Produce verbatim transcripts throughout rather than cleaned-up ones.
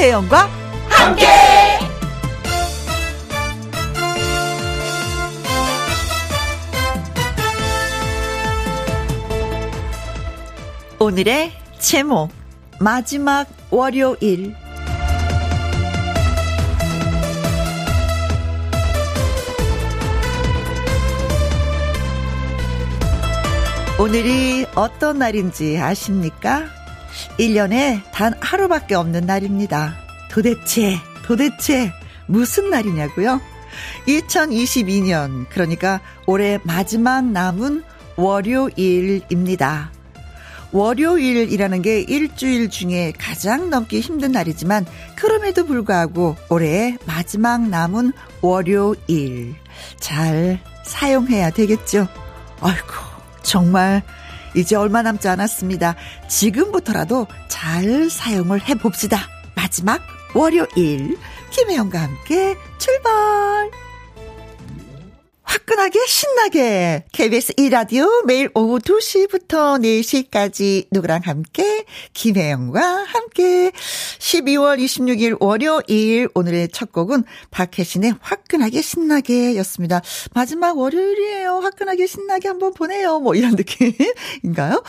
김혜영과 함께. 오늘의 제목, 마지막 월요일. 오늘이 어떤 날인지 아십니까? 일 년에 단 하루밖에 없는 날입니다. 도대체 도대체 무슨 날이냐고요? 이천이십이 년, 그러니까 올해 마지막 남은 월요일입니다. 월요일이라는 게 일주일 중에 가장 넘기 힘든 날이지만, 그럼에도 불구하고 올해의 마지막 남은 월요일 잘 사용해야 되겠죠. 아이고, 정말 이제 얼마 남지 않았습니다. 지금부터라도 잘 사용을 해봅시다. 마지막 월요일, 김혜영과 함께 출발. 화끈하게 신나게 케이비에스 이 라디오 매일 오후 두 시부터 네 시까지 누구랑 함께, 김혜영과 함께. 십이월 이십육일 월요일, 오늘의 첫 곡은 박혜신의 화끈하게 신나게 였습니다. 마지막 월요일이에요. 화끈하게 신나게 한번 보내요. 뭐 이런 느낌인가요?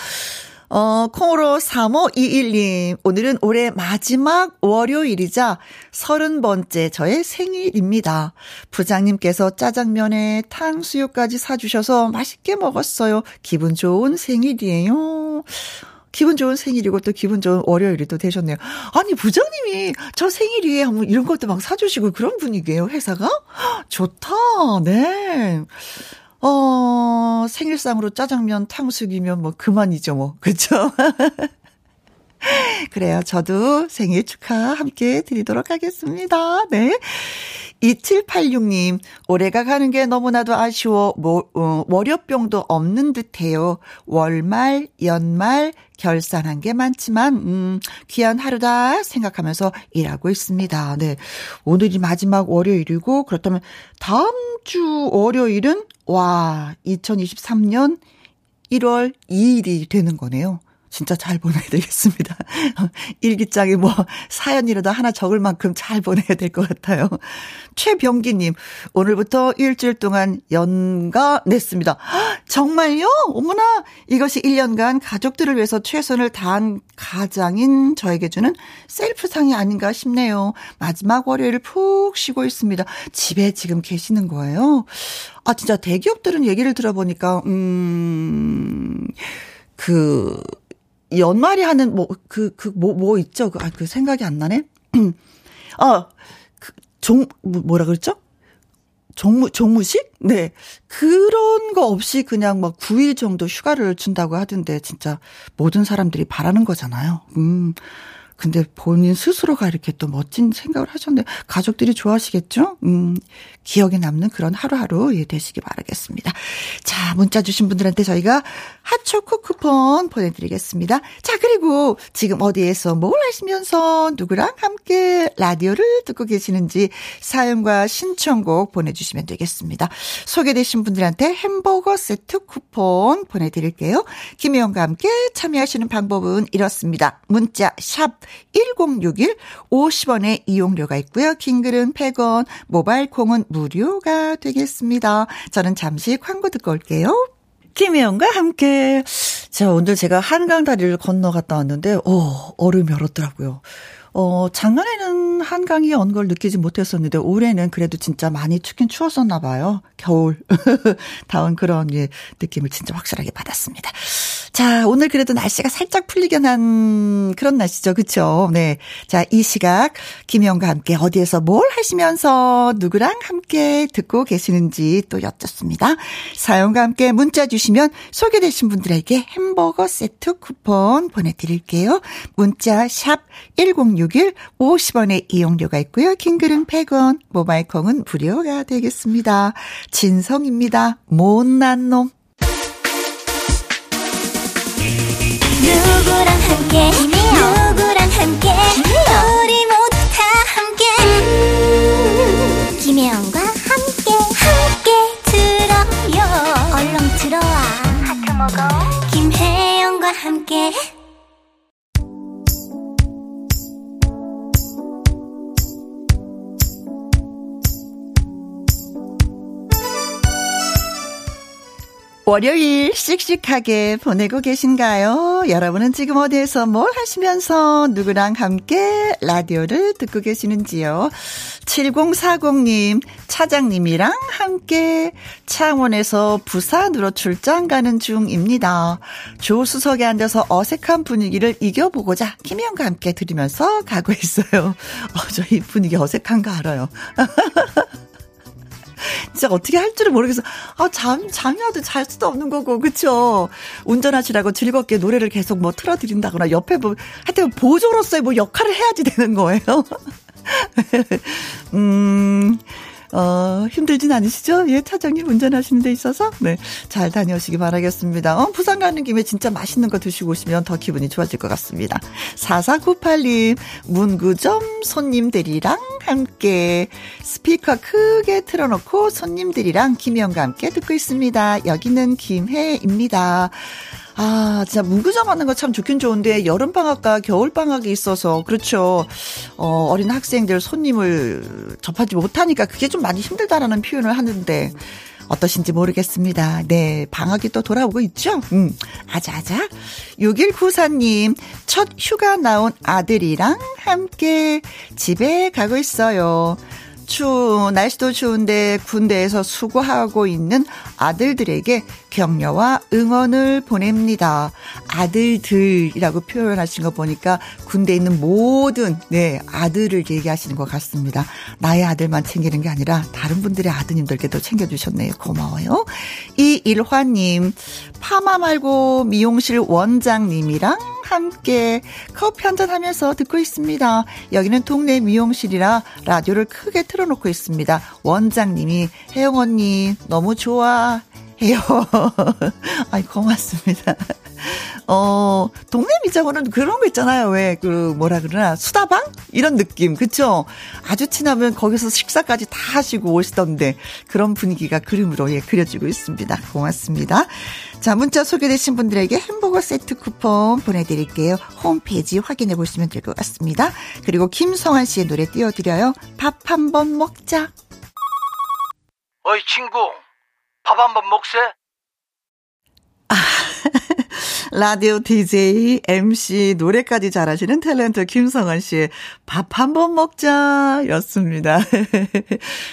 어, 콩으로 삼오이일 님, 오늘은 올해 마지막 월요일이자 서른 번째 저의 생일입니다. 부장님께서 짜장면에 탕수육까지 사주셔서 맛있게 먹었어요. 기분 좋은 생일이에요. 기분 좋은 생일이고 또 기분 좋은 월요일이 또 되셨네요. 아니, 부장님이 저 생일이에요 하면 이런 것도 막 사주시고 그런 분위기예요, 회사가? 좋다. 네. 어, 생일상으로 짜장면, 탕수육이면 뭐 그만이죠, 뭐. 그렇죠? 그래요. 저도 생일 축하 함께 드리도록 하겠습니다. 네. 이칠팔육 님, 올해가 가는 게 너무나도 아쉬워. 뭐, 어, 월요병도 없는 듯해요. 월말, 연말 결산한 게 많지만 음, 귀한 하루다 생각하면서 일하고 있습니다. 네, 오늘이 마지막 월요일이고, 그렇다면 다음 주 월요일은 와, 이천이십삼 년 일월 이일이 되는 거네요. 진짜 잘 보내야 되겠습니다. 일기장에 뭐 사연이라도 하나 적을 만큼 잘 보내야 될 것 같아요. 최병기님, 오늘부터 일주일 동안 연가 냈습니다. 정말요? 어머나, 이것이 일 년간 가족들을 위해서 최선을 다한 가장인 저에게 주는 셀프상이 아닌가 싶네요. 마지막 월요일 푹 쉬고 있습니다. 집에 지금 계시는 거예요? 아, 진짜 대기업들은 얘기를 들어보니까 음... 그... 연말에 하는, 뭐, 그, 그, 뭐, 뭐 있죠? 그, 아, 그 생각이 안 나네? 아, 그, 종, 뭐라 그랬죠? 종무, 종무식? 네. 그런 거 없이 그냥 막 구 일 정도 휴가를 준다고 하던데, 진짜 모든 사람들이 바라는 거잖아요. 음. 근데 본인 스스로가 이렇게 또 멋진 생각을 하셨는데, 가족들이 좋아하시겠죠? 음, 기억에 남는 그런 하루하루 되시기 바라겠습니다. 자, 문자 주신 분들한테 저희가 핫초코 쿠폰 보내드리겠습니다. 자, 그리고 지금 어디에서 뭘 하시면서 누구랑 함께 라디오를 듣고 계시는지 사연과 신청곡 보내주시면 되겠습니다. 소개되신 분들한테 햄버거 세트 쿠폰 보내드릴게요. 김혜영과 함께 참여하시는 방법은 이렇습니다. 문자 샵 일공육일, 오십 원의 이용료가 있고요. 긴글은 백 원, 모바일 콩은 무료가 되겠습니다. 저는 잠시 광고 듣고 올게요. 김혜영과 함께. 자, 오늘 제가 한강 다리를 건너갔다 왔는데 어, 얼음이 얼었더라고요. 어, 작년에는 한강이 언 걸 느끼지 못했었는데 올해는 그래도 진짜 많이 춥긴 추웠었나 봐요. 겨울 다운 그런, 예, 느낌을 진짜 확실하게 받았습니다. 자, 오늘 그래도 날씨가 살짝 풀리긴 한 그런 날씨죠. 그렇죠? 네. 자, 이 시각 김혜영과 함께 어디에서 뭘 하시면서 누구랑 함께 듣고 계시는지 또 여쭙습니다. 사연과 함께 문자 주시면 소개되신 분들에게 햄버거 세트 쿠폰 보내드릴게요. 문자 샵 일공육일, 오십 원의 이용료가 있고요. 긴글은 백 원, 모바일콩은 무료가 되겠습니다. 진성입니다. 못난 놈. 누구랑 함께, 누구랑 함께, 우리 모두 다 함께. 음, 김혜영과 함께, 함께 들어요. 얼렁 들어와, 하트 먹어. 김혜영과 함께. 월요일 씩씩하게 보내고 계신가요? 여러분은 지금 어디에서 뭘 하시면서 누구랑 함께 라디오를 듣고 계시는지요? 칠공사공님 차장님이랑 함께 창원에서 부산으로 출장 가는 중입니다. 조수석에 앉아서 어색한 분위기를 이겨보고자 김혜영과 함께 들으면서 가고 있어요. 어, 저 이 분위기 어색한 거 알아요. 진짜 어떻게 할 줄을 모르겠어. 아, 잠, 잠이 와도 잘 수도 없는 거고, 그쵸? 운전하시라고 즐겁게 노래를 계속 뭐 틀어드린다거나, 옆에 뭐, 하여튼 보조로서의 뭐 역할을 해야지 되는 거예요. 음, 어, 힘들진 않으시죠? 예, 차장님 운전하시는 데 있어서. 네. 잘 다녀오시기 바라겠습니다. 어, 부산 가는 김에 진짜 맛있는 거 드시고 오시면 더 기분이 좋아질 것 같습니다. 사사구팔님, 문구점 손님들이랑 함께 스피커 크게 틀어놓고 손님들이랑 김혜영과 함께 듣고 있습니다. 여기는 김혜입니다. 아, 진짜 문구점 하는 거 참 좋긴 좋은데 여름방학과 겨울방학이 있어서 그렇죠. 어, 어린 학생들 손님을 접하지 못하니까 그게 좀 많이 힘들다라는 표현을 하는데 어떠신지 모르겠습니다. 네, 방학이 또 돌아오고 있죠. 음, 아자아자. 육일구사님, 첫 휴가 나온 아들이랑 함께 집에 가고 있어요. 추운 날씨도 추운데 군대에서 수고하고 있는 아들들에게 격려와 응원을 보냅니다. 아들들이라고 표현하신 거 보니까 군대에 있는 모든 네 아들을 얘기하시는 것 같습니다. 나의 아들만 챙기는 게 아니라 다른 분들의 아드님들께도 챙겨주셨네요. 고마워요. 이일화님, 파마 말고 미용실 원장님이랑 함께 커피 한잔 하면서 듣고 있습니다. 여기는 동네 미용실이라 라디오를 크게 틀어놓고 있습니다. 원장님이 혜영 언니 너무 좋아해요. 아이, 고맙습니다. 어, 동네 미장원은 그런 거 있잖아요. 왜 그 뭐라 그러나 수다방 이런 느낌, 그렇죠? 아주 친하면 거기서 식사까지 다 하시고 오시던데 그런 분위기가 그림으로 예 그려지고 있습니다. 고맙습니다. 자, 문자 소개되신 분들에게 햄버거 세트 쿠폰 보내드릴게요. 홈페이지 확인해 보시면 될 것 같습니다. 그리고 김성한 씨의 노래 띄워드려요. 밥 한 번 먹자. 어이 친구, 밥 한 번 먹세? 아, 라디오 디제이, 엠씨, 노래까지 잘하시는 탤런트 김성은 씨의 밥 한 번 먹자 였습니다.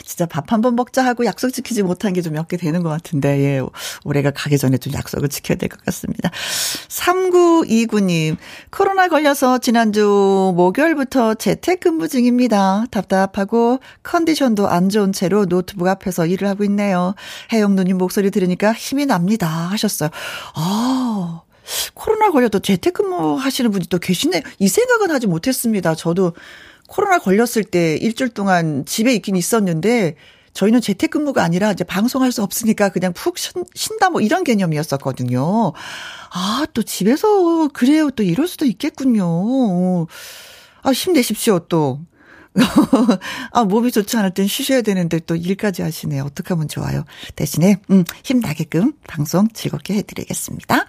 진짜 밥 한 번 먹자 하고 약속 지키지 못한 게 좀 몇 개 되는 것 같은데, 예, 올해가 가기 전에 좀 약속을 지켜야 될 것 같습니다. 삼구이구님, 코로나 걸려서 지난주 목요일부터 재택근무 중입니다. 답답하고 컨디션도 안 좋은 채로 노트북 앞에서 일을 하고 있네요. 혜영 누님 목소리 들으니까 힘이 납니다 하셨어요. 아, 코로나 걸려도 재택근무 하시는 분이 또 계시네. 이 생각은 하지 못했습니다. 저도 코로나 걸렸을 때 일주일 동안 집에 있긴 있었는데 저희는 재택근무가 아니라 이제 방송할 수 없으니까 그냥 푹 쉰다 뭐 이런 개념이었었거든요. 아, 또 집에서 그래요. 또 이럴 수도 있겠군요. 아, 힘내십시오 또. 아, 몸이 좋지 않을 땐 쉬셔야 되는데 또 일까지 하시네요. 어떡하면 좋아요. 대신에 음, 힘나게끔 방송 즐겁게 해드리겠습니다.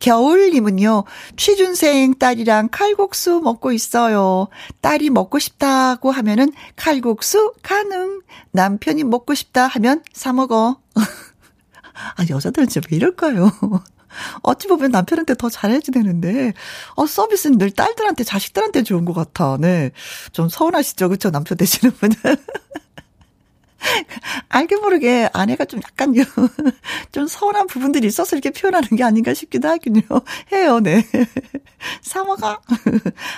겨울님은요, 취준생 딸이랑 칼국수 먹고 있어요. 딸이 먹고 싶다고 하면은 칼국수 가능. 남편이 먹고 싶다 하면 사 먹어. 아, 여자들은 진짜 왜 이럴까요? 어찌 보면 남편한테 더 잘해야지 되는데, 어, 서비스는 늘 딸들한테, 자식들한테 좋은 것 같아. 네. 좀 서운하시죠? 그쵸? 남편 되시는 분은. 알게 모르게 아내가 좀 약간, 좀 서운한 부분들이 있어서 이렇게 표현하는 게 아닌가 싶기도 하긴요. 해요, 네. 사모가,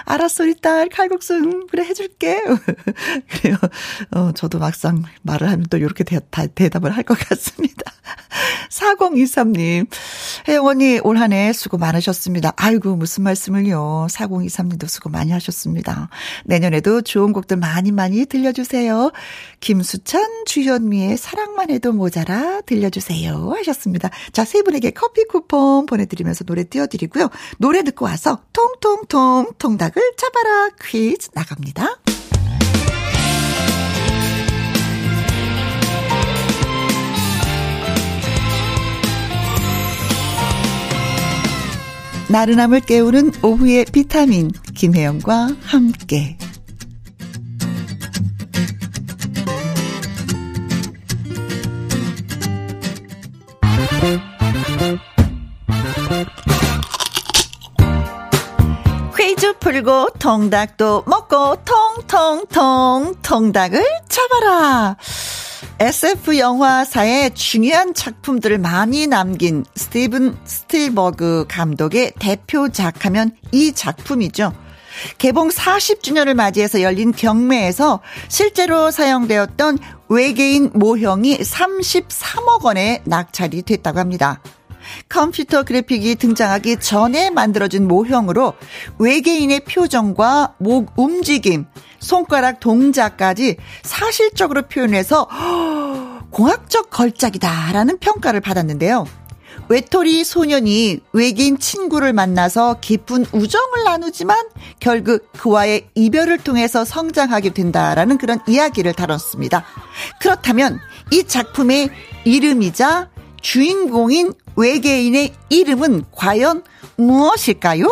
알았어, 우리 딸, 칼국수, 그래, 해줄게. 그래요. 어, 저도 막상 말을 하면 또 이렇게 대, 다, 대답을 할 것 같습니다. 사공이삼님, 혜영 언니, 올 한 해 수고 많으셨습니다. 아이고, 무슨 말씀을요. 사공이삼님도 수고 많이 하셨습니다. 내년에도 좋은 곡들 많이 많이 들려주세요. 김수찬, 주현미의 사랑만 해도 모자라 들려주세요 하셨습니다. 자, 세 분에게 커피 쿠폰 보내드리면서 노래 띄워드리고요. 노래 듣고 와서 통통통 통닭을 잡아라 퀴즈 나갑니다. 나른함을 깨우는 오후의 비타민 김혜영과 함께. 풀고 통닭도 먹고 통통통 통닭을 잡아라. 에스에프 영화사의 중요한 작품들을 많이 남긴 스티븐 스필버그 감독의 대표작 하면 이 작품이죠. 개봉 사십 주년을 맞이해서 열린 경매에서 실제로 사용되었던 외계인 모형이 삼십삼억 원에 낙찰이 됐다고 합니다. 컴퓨터 그래픽이 등장하기 전에 만들어진 모형으로 외계인의 표정과 목 움직임, 손가락 동작까지 사실적으로 표현해서 공학적 걸작이다라는 평가를 받았는데요. 외톨이 소년이 외계인 친구를 만나서 깊은 우정을 나누지만 결국 그와의 이별을 통해서 성장하게 된다라는 그런 이야기를 다뤘습니다. 그렇다면 이 작품의 이름이자 주인공인 외계인의 이름은 과연 무엇일까요?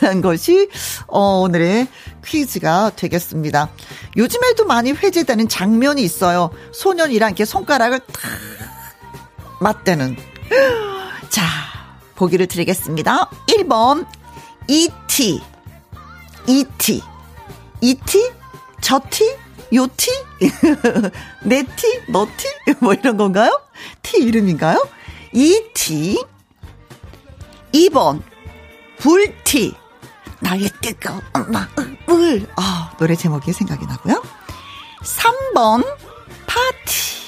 하는 것이 오늘의 퀴즈가 되겠습니다. 요즘에도 많이 회자되는 장면이 있어요. 소년이랑 이렇게 손가락을 탁 맞대는. 자, 보기를 드리겠습니다. 일 번 이 티 이 티 이 티 저티 요티 내티 너티 뭐 이런 건가요? 티 이름인가요? 이 티. 이 번 불티 나의 뜨거운 엄마 물. 아, 노래 제목이 생각이 나고요. 삼 번 파티.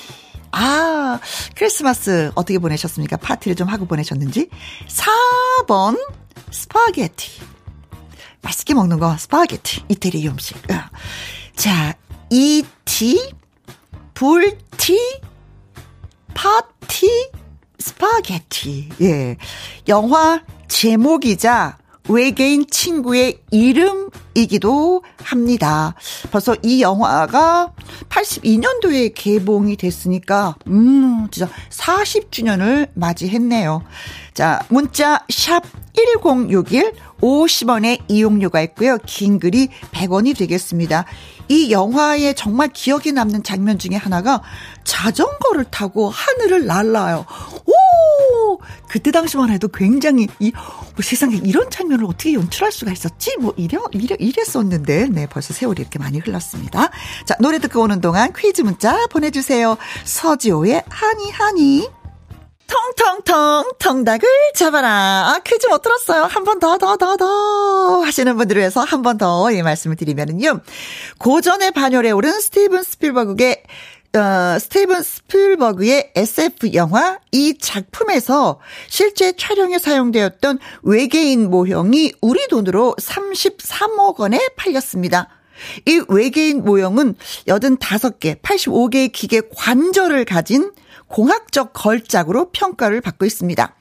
아, 크리스마스 어떻게 보내셨습니까? 파티를 좀 하고 보내셨는지. 사 번 스파게티. 맛있게 먹는 거 스파게티 이태리 음식. 자, 이티 불티 파티 스파게티. 예, 영화 제목이자 외계인 친구의 이름이기도 합니다. 벌써 이 영화가 팔십이 년도에 개봉이 됐으니까 음 진짜 사십 주년을 맞이했네요. 자, 문자 샵 일공육일 오십 원의 이용료가 있고요. 긴 글이 백 원이 되겠습니다. 이 영화에 정말 기억에 남는 장면 중에 하나가 자전거를 타고 하늘을 날아요. 오! 그때 당시만 해도 굉장히 이 뭐 세상에 이런 장면을 어떻게 연출할 수가 있었지? 뭐 이래, 이래, 이랬었는데 네, 벌써 세월이 이렇게 많이 흘렀습니다. 자, 노래 듣고 오는 동안 퀴즈 문자 보내주세요. 서지호의 하니 하니. 통통통 통닭을 잡아라. 아, 퀴즈 못 들었어요. 한 번 더 더 더 더 하시는 분들을 위해서 한 번 더 예, 말씀을 드리면은요. 고전의 반열에 오른 스티븐 스필버그의 어, 스티븐 스필버그의 에스에프 영화 이 작품에서 실제 촬영에 사용되었던 외계인 모형이 우리 돈으로 삼십삼억 원에 팔렸습니다. 이 외계인 모형은 팔십오 개, 팔십오 개의 기계 관절을 가진 공학적 걸작으로 평가를 받고 있습니다.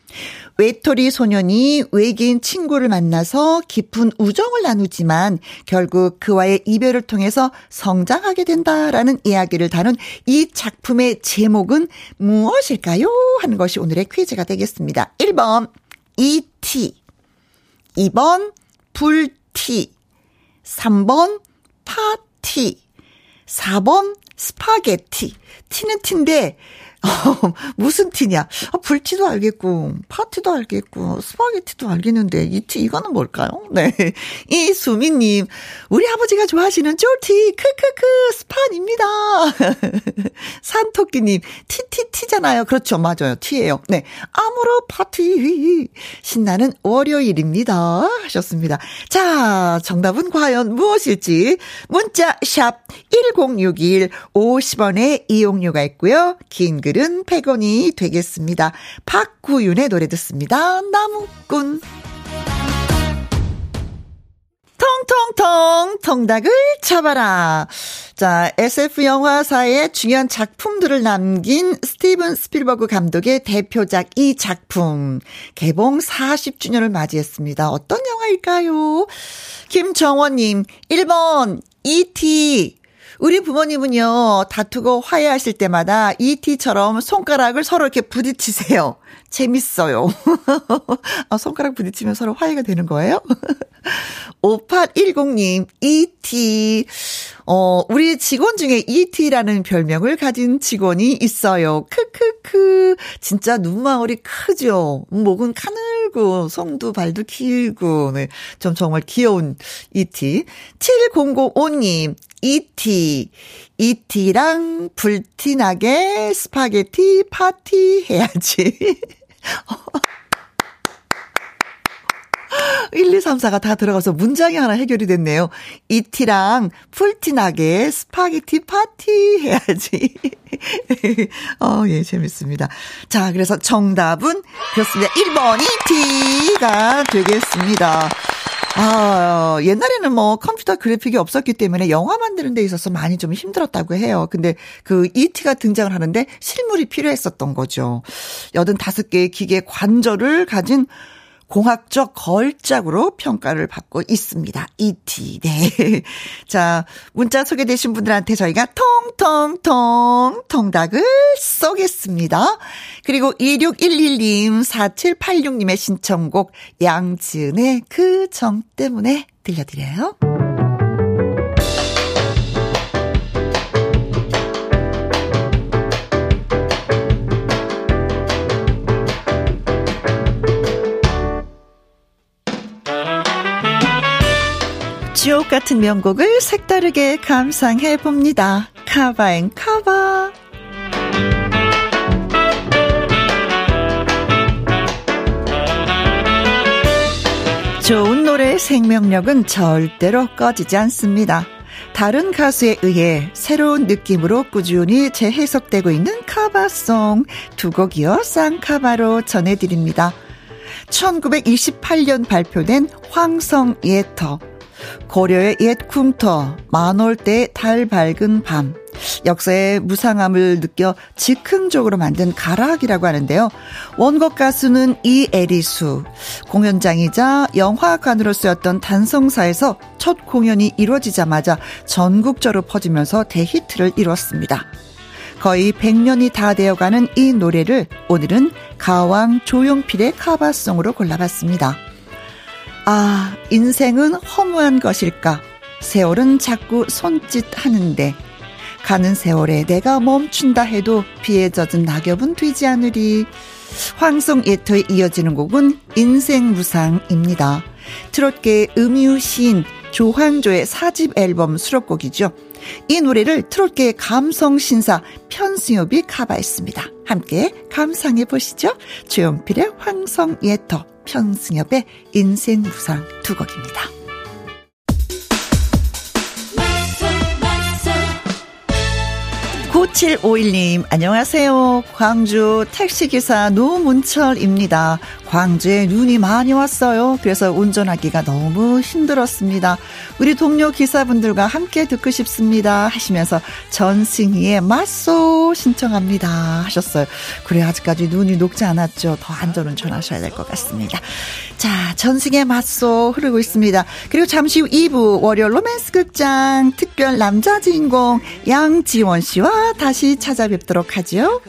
외톨이 소년이 외계인 친구를 만나서 깊은 우정을 나누지만 결국 그와의 이별을 통해서 성장하게 된다라는 이야기를 다룬 이 작품의 제목은 무엇일까요? 하는 것이 오늘의 퀴즈가 되겠습니다. 일 번 이 티 이 번 불티 삼 번 파티 사 번 스파게티. 티는 티인데 어, 무슨 티냐? 아, 불티도 알겠고 파티도 알겠고 스파게티도 알겠는데 이 티 이거는 뭘까요? 네, 이수민님 우리 아버지가 좋아하시는 쫄티 크크크 스판입니다. 산토끼님 티티티잖아요. 그렇죠, 맞아요, 티예요. 네, 아무로 파티 신나는 월요일입니다. 하셨습니다. 자, 정답은 과연 무엇일지 문자 샵 일공육일 오십 원의 이용료가 있고요. 긴 글은 백 원이 되겠습니다. 박구윤의 노래 듣습니다. 나무꾼. 통통통 통닭을 잡아라. 자, 에스에프 영화사의 중요한 작품들을 남긴 스티븐 스필버그 감독의 대표작 이 작품 개봉 사십 주년을 맞이했습니다. 어떤 영화일까요? 김정원님 일 번 이 티. 우리 부모님은요, 다투고 화해하실 때마다 이티처럼 손가락을 서로 이렇게 부딪히세요. 재밌어요. 아, 손가락 부딪히면 서로 화해가 되는 거예요? 오팔일공님, 이티. 어, 우리 직원 중에 이티라는 별명을 가진 직원이 있어요. 크크크. 진짜 눈망울이 크죠? 목은 카늘 길고 손도 발도 길고 네. 좀 정말 귀여운 이티. 칠공공오 님 이티 이티랑 불티나게 스파게티 파티 해야지. 일, 이, 삼, 사가 다 들어가서 문장이 하나 해결이 됐네요. 이티랑 풀티나게 스파게티 파티 해야지. 어, 예, 재밌습니다. 자, 그래서 정답은 그렇습니다. 일 번 이티가 되겠습니다. 아, 옛날에는 뭐 컴퓨터 그래픽이 없었기 때문에 영화 만드는 데 있어서 많이 좀 힘들었다고 해요. 근데 그 이티가 등장을 하는데 실물이 필요했었던 거죠. 여든다섯 개의 기계 관절을 가진 공학적 걸작으로 평가를 받고 있습니다. 이티. 네. 자, 문자 소개되신 분들한테 저희가 통통통 통닭을 쏘겠습니다. 그리고 이육일일 님, 사칠팔육 님의 신청곡 양지은의 그 정 때문에 들려드려요. 지옥 같은 명곡을 색다르게 감상해 봅니다. 카바앤카바. 좋은 노래의 생명력은 절대로 꺼지지 않습니다. 다른 가수에 의해 새로운 느낌으로 꾸준히 재해석되고 있는 카바송 두 곡 이어 쌍카바로 전해드립니다. 천구백이십팔 년 발표된 황성예터, 고려의 옛 쿵터, 만월대의 달 밝은 밤, 역사의 무상함을 느껴 즉흥적으로 만든 가락이라고 하는데요. 원곡 가수는 이애리수, 공연장이자 영화관으로 쓰였던 단성사에서 첫 공연이 이루어지자마자 전국적으로 퍼지면서 대히트를 이뤘습니다. 거의 백 년이 다 되어가는 이 노래를 오늘은 가왕 조용필의 카바송으로 골라봤습니다. 아, 인생은 허무한 것일까? 세월은 자꾸 손짓하는데 가는 세월에 내가 멈춘다 해도 비에 젖은 낙엽은 되지 않으리. 황송예터에 이어지는 곡은 인생무상입니다. 트롯계의 음유 시인 조항조의 사집 앨범 수록곡이죠. 이 노래를 트롯계의 감성신사 편승엽이 카바했습니다. 함께 감상해 보시죠. 조용필의 황성예터, 편승엽의 인생 무상 두 곡입니다. 구칠오일 님 안녕하세요. 광주 택시기사 노문철입니다. 광주에 눈이 많이 왔어요. 그래서 운전하기가 너무 힘들었습니다. 우리 동료 기사분들과 함께 듣고 싶습니다 하시면서 전승희의 맞소 신청합니다 하셨어요. 그래, 아직까지 눈이 녹지 않았죠. 더 안전운전 하셔야 될 것 같습니다. 자, 전승희의 맞소 흐르고 있습니다. 그리고 잠시 후 이 부 월요 로맨스 극장 특별 남자 주인공 양지원 씨와 다시 찾아뵙도록 하죠.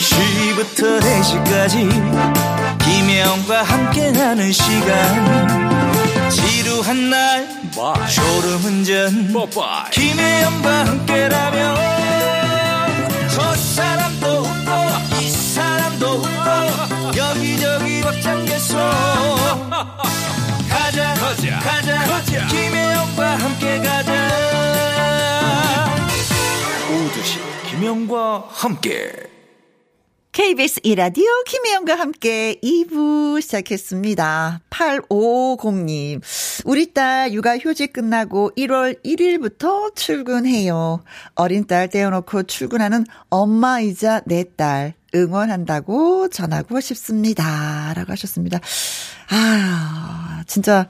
시부터 네 시까지 김혜영과 함께하는 시간, 지루한 날 졸음운전 김혜영과 함께라면 저 사람도 웃고 이 사람도 웃고 여기저기 벅장개소 가자, 가자 가자 가자 김혜영과 함께 가자. 오두시 김혜영과 함께 케이비에스 이 라디오 김혜영과 함께 이 부 시작했습니다. 팔오공 님 우리 딸 육아휴직 끝나고 일월 일일부터 출근해요. 어린 딸 떼어놓고 출근하는 엄마이자 내 딸 응원한다고 전하고 싶습니다 라고 하셨습니다. 아, 진짜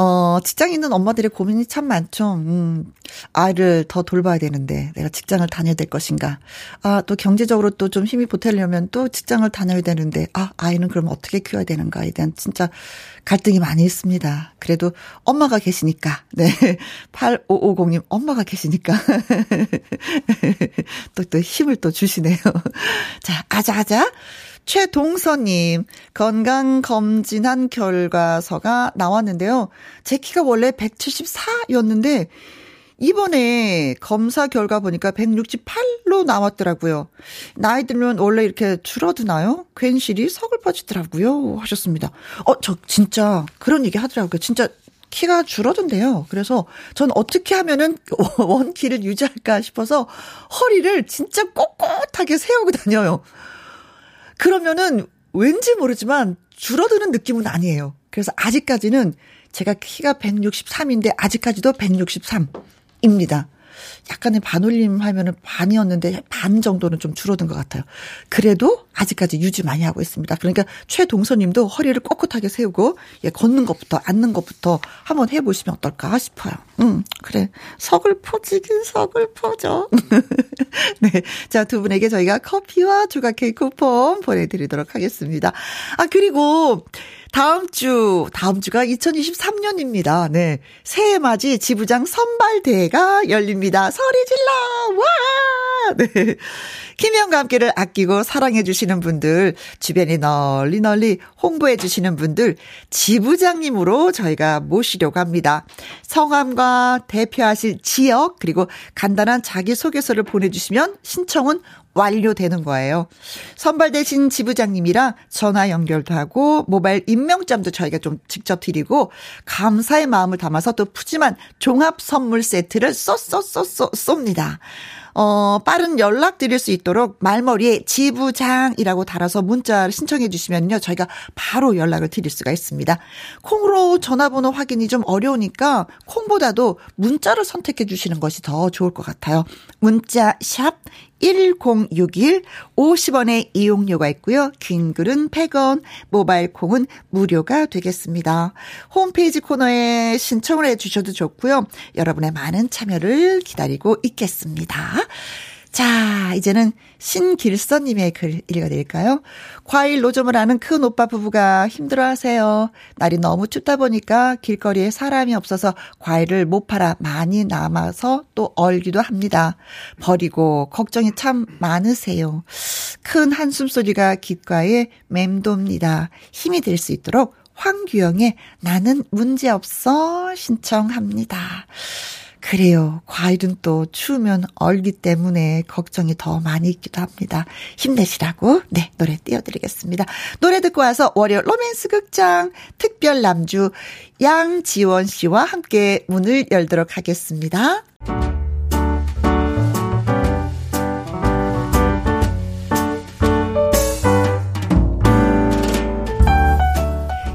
어, 직장에 있는 엄마들의 고민이 참 많죠. 음, 아이를 더 돌봐야 되는데 내가 직장을 다녀야 될 것인가. 아, 또 경제적으로 또 좀 힘이 보태려면 또 직장을 다녀야 되는데 아, 아이는 그럼 어떻게 키워야 되는가에 대한 진짜 갈등이 많이 있습니다. 그래도 엄마가 계시니까. 네. 팔오오공 님 엄마가 계시니까. 또, 또 힘을 또 주시네요. 자, 아자아자. 최동서님, 건강검진한 결과서가 나왔는데요. 제 키가 원래 백칠십사였는데 이번에 검사 결과 보니까 백육십팔로 나왔더라고요. 나이 들면 원래 이렇게 줄어드나요? 괜시리 서글퍼지더라고요 하셨습니다. 어, 저 진짜 그런 얘기 하더라고요. 진짜 키가 줄어든대요. 그래서 전 어떻게 하면은 원키를 유지할까 싶어서 허리를 진짜 꼿꼿하게 세우고 다녀요. 그러면은 왠지 모르지만 줄어드는 느낌은 아니에요. 그래서 아직까지는 제가 키가 백육십삼인데 아직까지도 백육십삼입니다. 약간의 반올림 하면은 반이었는데 반 정도는 좀 줄어든 것 같아요. 그래도 아직까지 유지 많이 하고 있습니다. 그러니까 최동서님도 허리를 꼿꼿하게 세우고 예, 걷는 것부터 앉는 것부터 한번 해보시면 어떨까 싶어요. 음, 그래 서글퍼지긴 서글퍼져. 네, 자, 두 분에게 저희가 커피와 조각 케이크 쿠폰 보내드리도록 하겠습니다. 아 그리고 다음 주 다음 주가 이천이십삼 년입니다. 네, 새해 맞이 지부장 선발 대회가 열립니다. 소리 질러 와! 네, 김혜영과 함께를 아끼고 사랑해 주시는 분들, 주변이 널리 널리 홍보해 주시는 분들, 지부장님으로 저희가 모시려고 합니다. 성함과 대표하실 지역 그리고 간단한 자기소개서를 보내주시면 신청은 완료되는 거예요. 선발되신 지부장님이랑 전화 연결도 하고 모바일 임명장도 저희가 좀 직접 드리고 감사의 마음을 담아서 또 푸짐한 종합 선물 세트를 쏘쏘쏘쏘 쏩니다. 어, 빠른 연락 드릴 수 있도록 말머리에 지부장이라고 달아서 문자를 신청해 주시면요. 저희가 바로 연락을 드릴 수가 있습니다. 콩으로 전화번호 확인이 좀 어려우니까 콩보다도 문자를 선택해 주시는 것이 더 좋을 것 같아요. 문자 샵 일공육일 오십 원의 이용료가 있고요. 긴 글은 백 원, 모바일 콩은 무료가 되겠습니다. 홈페이지 코너에 신청을 해주셔도 좋고요. 여러분의 많은 참여를 기다리고 있겠습니다. 자, 이제는 신길선님의 글 읽어드릴까요? 과일 노점을 하는 큰 오빠 부부가 힘들어하세요. 날이 너무 춥다 보니까 길거리에 사람이 없어서 과일을 못 팔아 많이 남아서 또 얼기도 합니다. 버리고 걱정이 참 많으세요. 큰 한숨소리가 귓가에 맴돕니다. 힘이 될 수 있도록 황규영의 나는 문제없어 신청합니다. 그래요. 과일은 또 추우면 얼기 때문에 걱정이 더 많이 있기도 합니다. 힘내시라고 네 노래 띄워드리겠습니다. 노래 듣고 와서 월요 로맨스 극장 특별 남주 양지원 씨와 함께 문을 열도록 하겠습니다.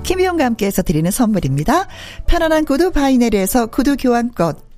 김희용과 함께해서 드리는 선물입니다. 편안한 구두 바이네리에서 구두 교환권,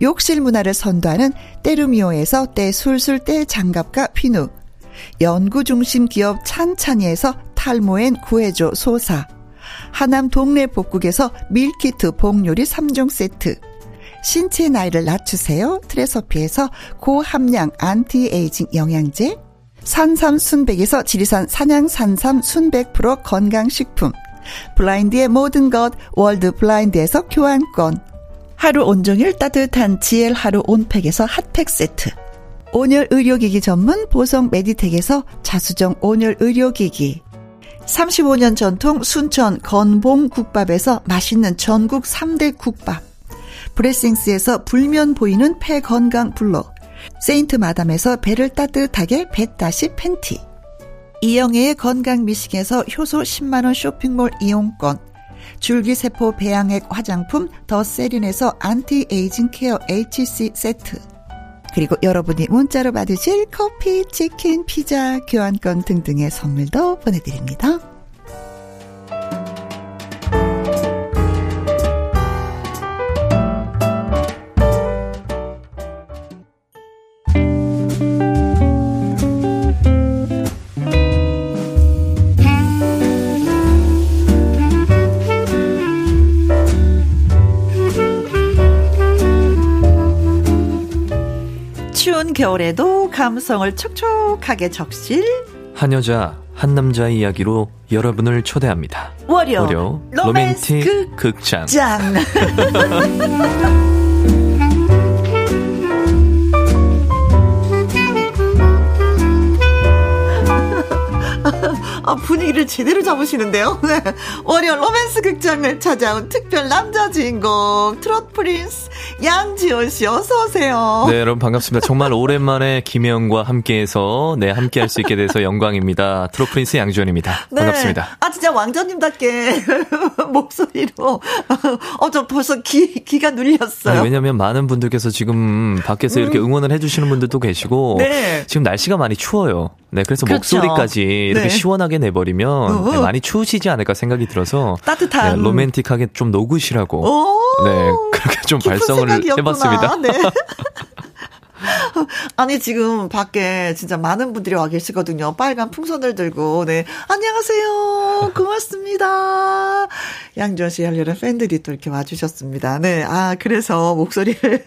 욕실 문화를 선도하는 때르미오에서 때술술 때장갑과 피누, 연구중심 기업 찬찬이에서 탈모엔 구해줘 소사, 하남 동네 복국에서 밀키트 복요리 삼 종 세트, 신체 나이를 낮추세요 트레서피에서 고함량 안티에이징 영양제, 산삼 순백에서 지리산 산양 산삼 순백 프로 건강식품, 블라인드의 모든 것 월드 블라인드에서 교환권, 하루 온종일 따뜻한 지엘 하루 온팩에서 핫팩 세트, 온열 의료기기 전문 보성 메디텍에서 자수정 온열 의료기기, 삼십오 년 전통 순천 건봉국밥에서 맛있는 전국 삼 대 국밥, 브레싱스에서 불면 보이는 폐 건강 블로 세인트 마담에서 배를 따뜻하게 뱃다시 팬티, 이영애의 건강 미식에서 효소 십만 원 쇼핑몰 이용권, 줄기세포 배양액 화장품 더 세린에서 안티에이징 케어 에이치씨 세트, 그리고 여러분이 문자로 받으실 커피, 치킨, 피자, 교환권 등등의 선물도 보내드립니다. 추운 겨울에도 감성을 촉촉하게 적실 한 여자 한 남자의 이야기로 여러분을 초대합니다. 월요, 월요 로맨틱 극, 극장. 아, 분위기를 제대로 잡으시는데요. 네. 월요 로맨스 극장을 찾아온 특별 남자 주인공 트롯 프린스 양지원 씨, 어서 오세요. 네, 여러분 반갑습니다. 정말 오랜만에 김혜영과 함께해서 네 함께할 수 있게 돼서 영광입니다. 트롯 프린스 양지원입니다. 네. 반갑습니다. 아 진짜 왕자님답게 목소리로 어 저 벌써 귀 귀가 눌렸어요. 아니, 왜냐하면 많은 분들께서 지금 밖에서 음. 이렇게 응원을 해주시는 분들도 계시고 네. 지금 날씨가 많이 추워요. 네, 그래서 그렇죠. 목소리까지 이렇게 네. 시원하게 내버리면 네, 많이 추우시지 않을까 생각이 들어서 따뜻한 네, 로맨틱하게 좀 녹으시라고 네 그렇게 좀 발성을 생각이었구나. 해봤습니다. 네. 아니 지금 밖에 진짜 많은 분들이 와 계시거든요. 빨간 풍선을 들고 네 안녕하세요 고맙습니다 양지원 씨 열렬한 팬들이 또 이렇게 와주셨습니다. 네 아 그래서 목소리를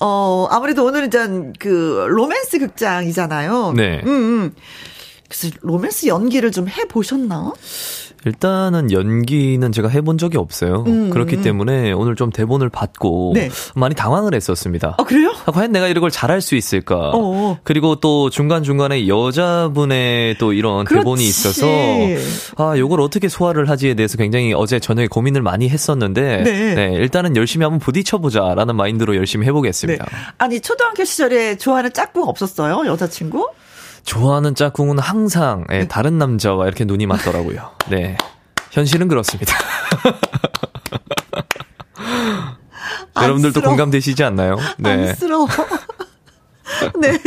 어 아무래도 오늘은 이제 그 로맨스 극장이잖아요. 네. 음, 음. 그래서 로맨스 연기를 좀 해보셨나? 일단은 연기는 제가 해본 적이 없어요. 음, 그렇기 음. 때문에 오늘 좀 대본을 받고 네. 많이 당황을 했었습니다. 아, 그래요? 아, 과연 내가 이런 걸 잘할 수 있을까? 어어. 그리고 또 중간중간에 여자분의 또 이런 그렇지. 대본이 있어서 아, 요걸 어떻게 소화를 하지에 대해서 굉장히 어제 저녁에 고민을 많이 했었는데 네. 네, 일단은 열심히 한번 부딪혀보자라는 마인드로 열심히 해보겠습니다. 네. 아니 초등학교 시절에 좋아하는 짝꿍 없었어요? 여자친구? 좋아하는 짝꿍은 항상 예, 다른 남자와 이렇게 눈이 맞더라고요. 네, 현실은 그렇습니다. 여러분들도 공감되시지 않나요? 네. 안쓰러워. 네,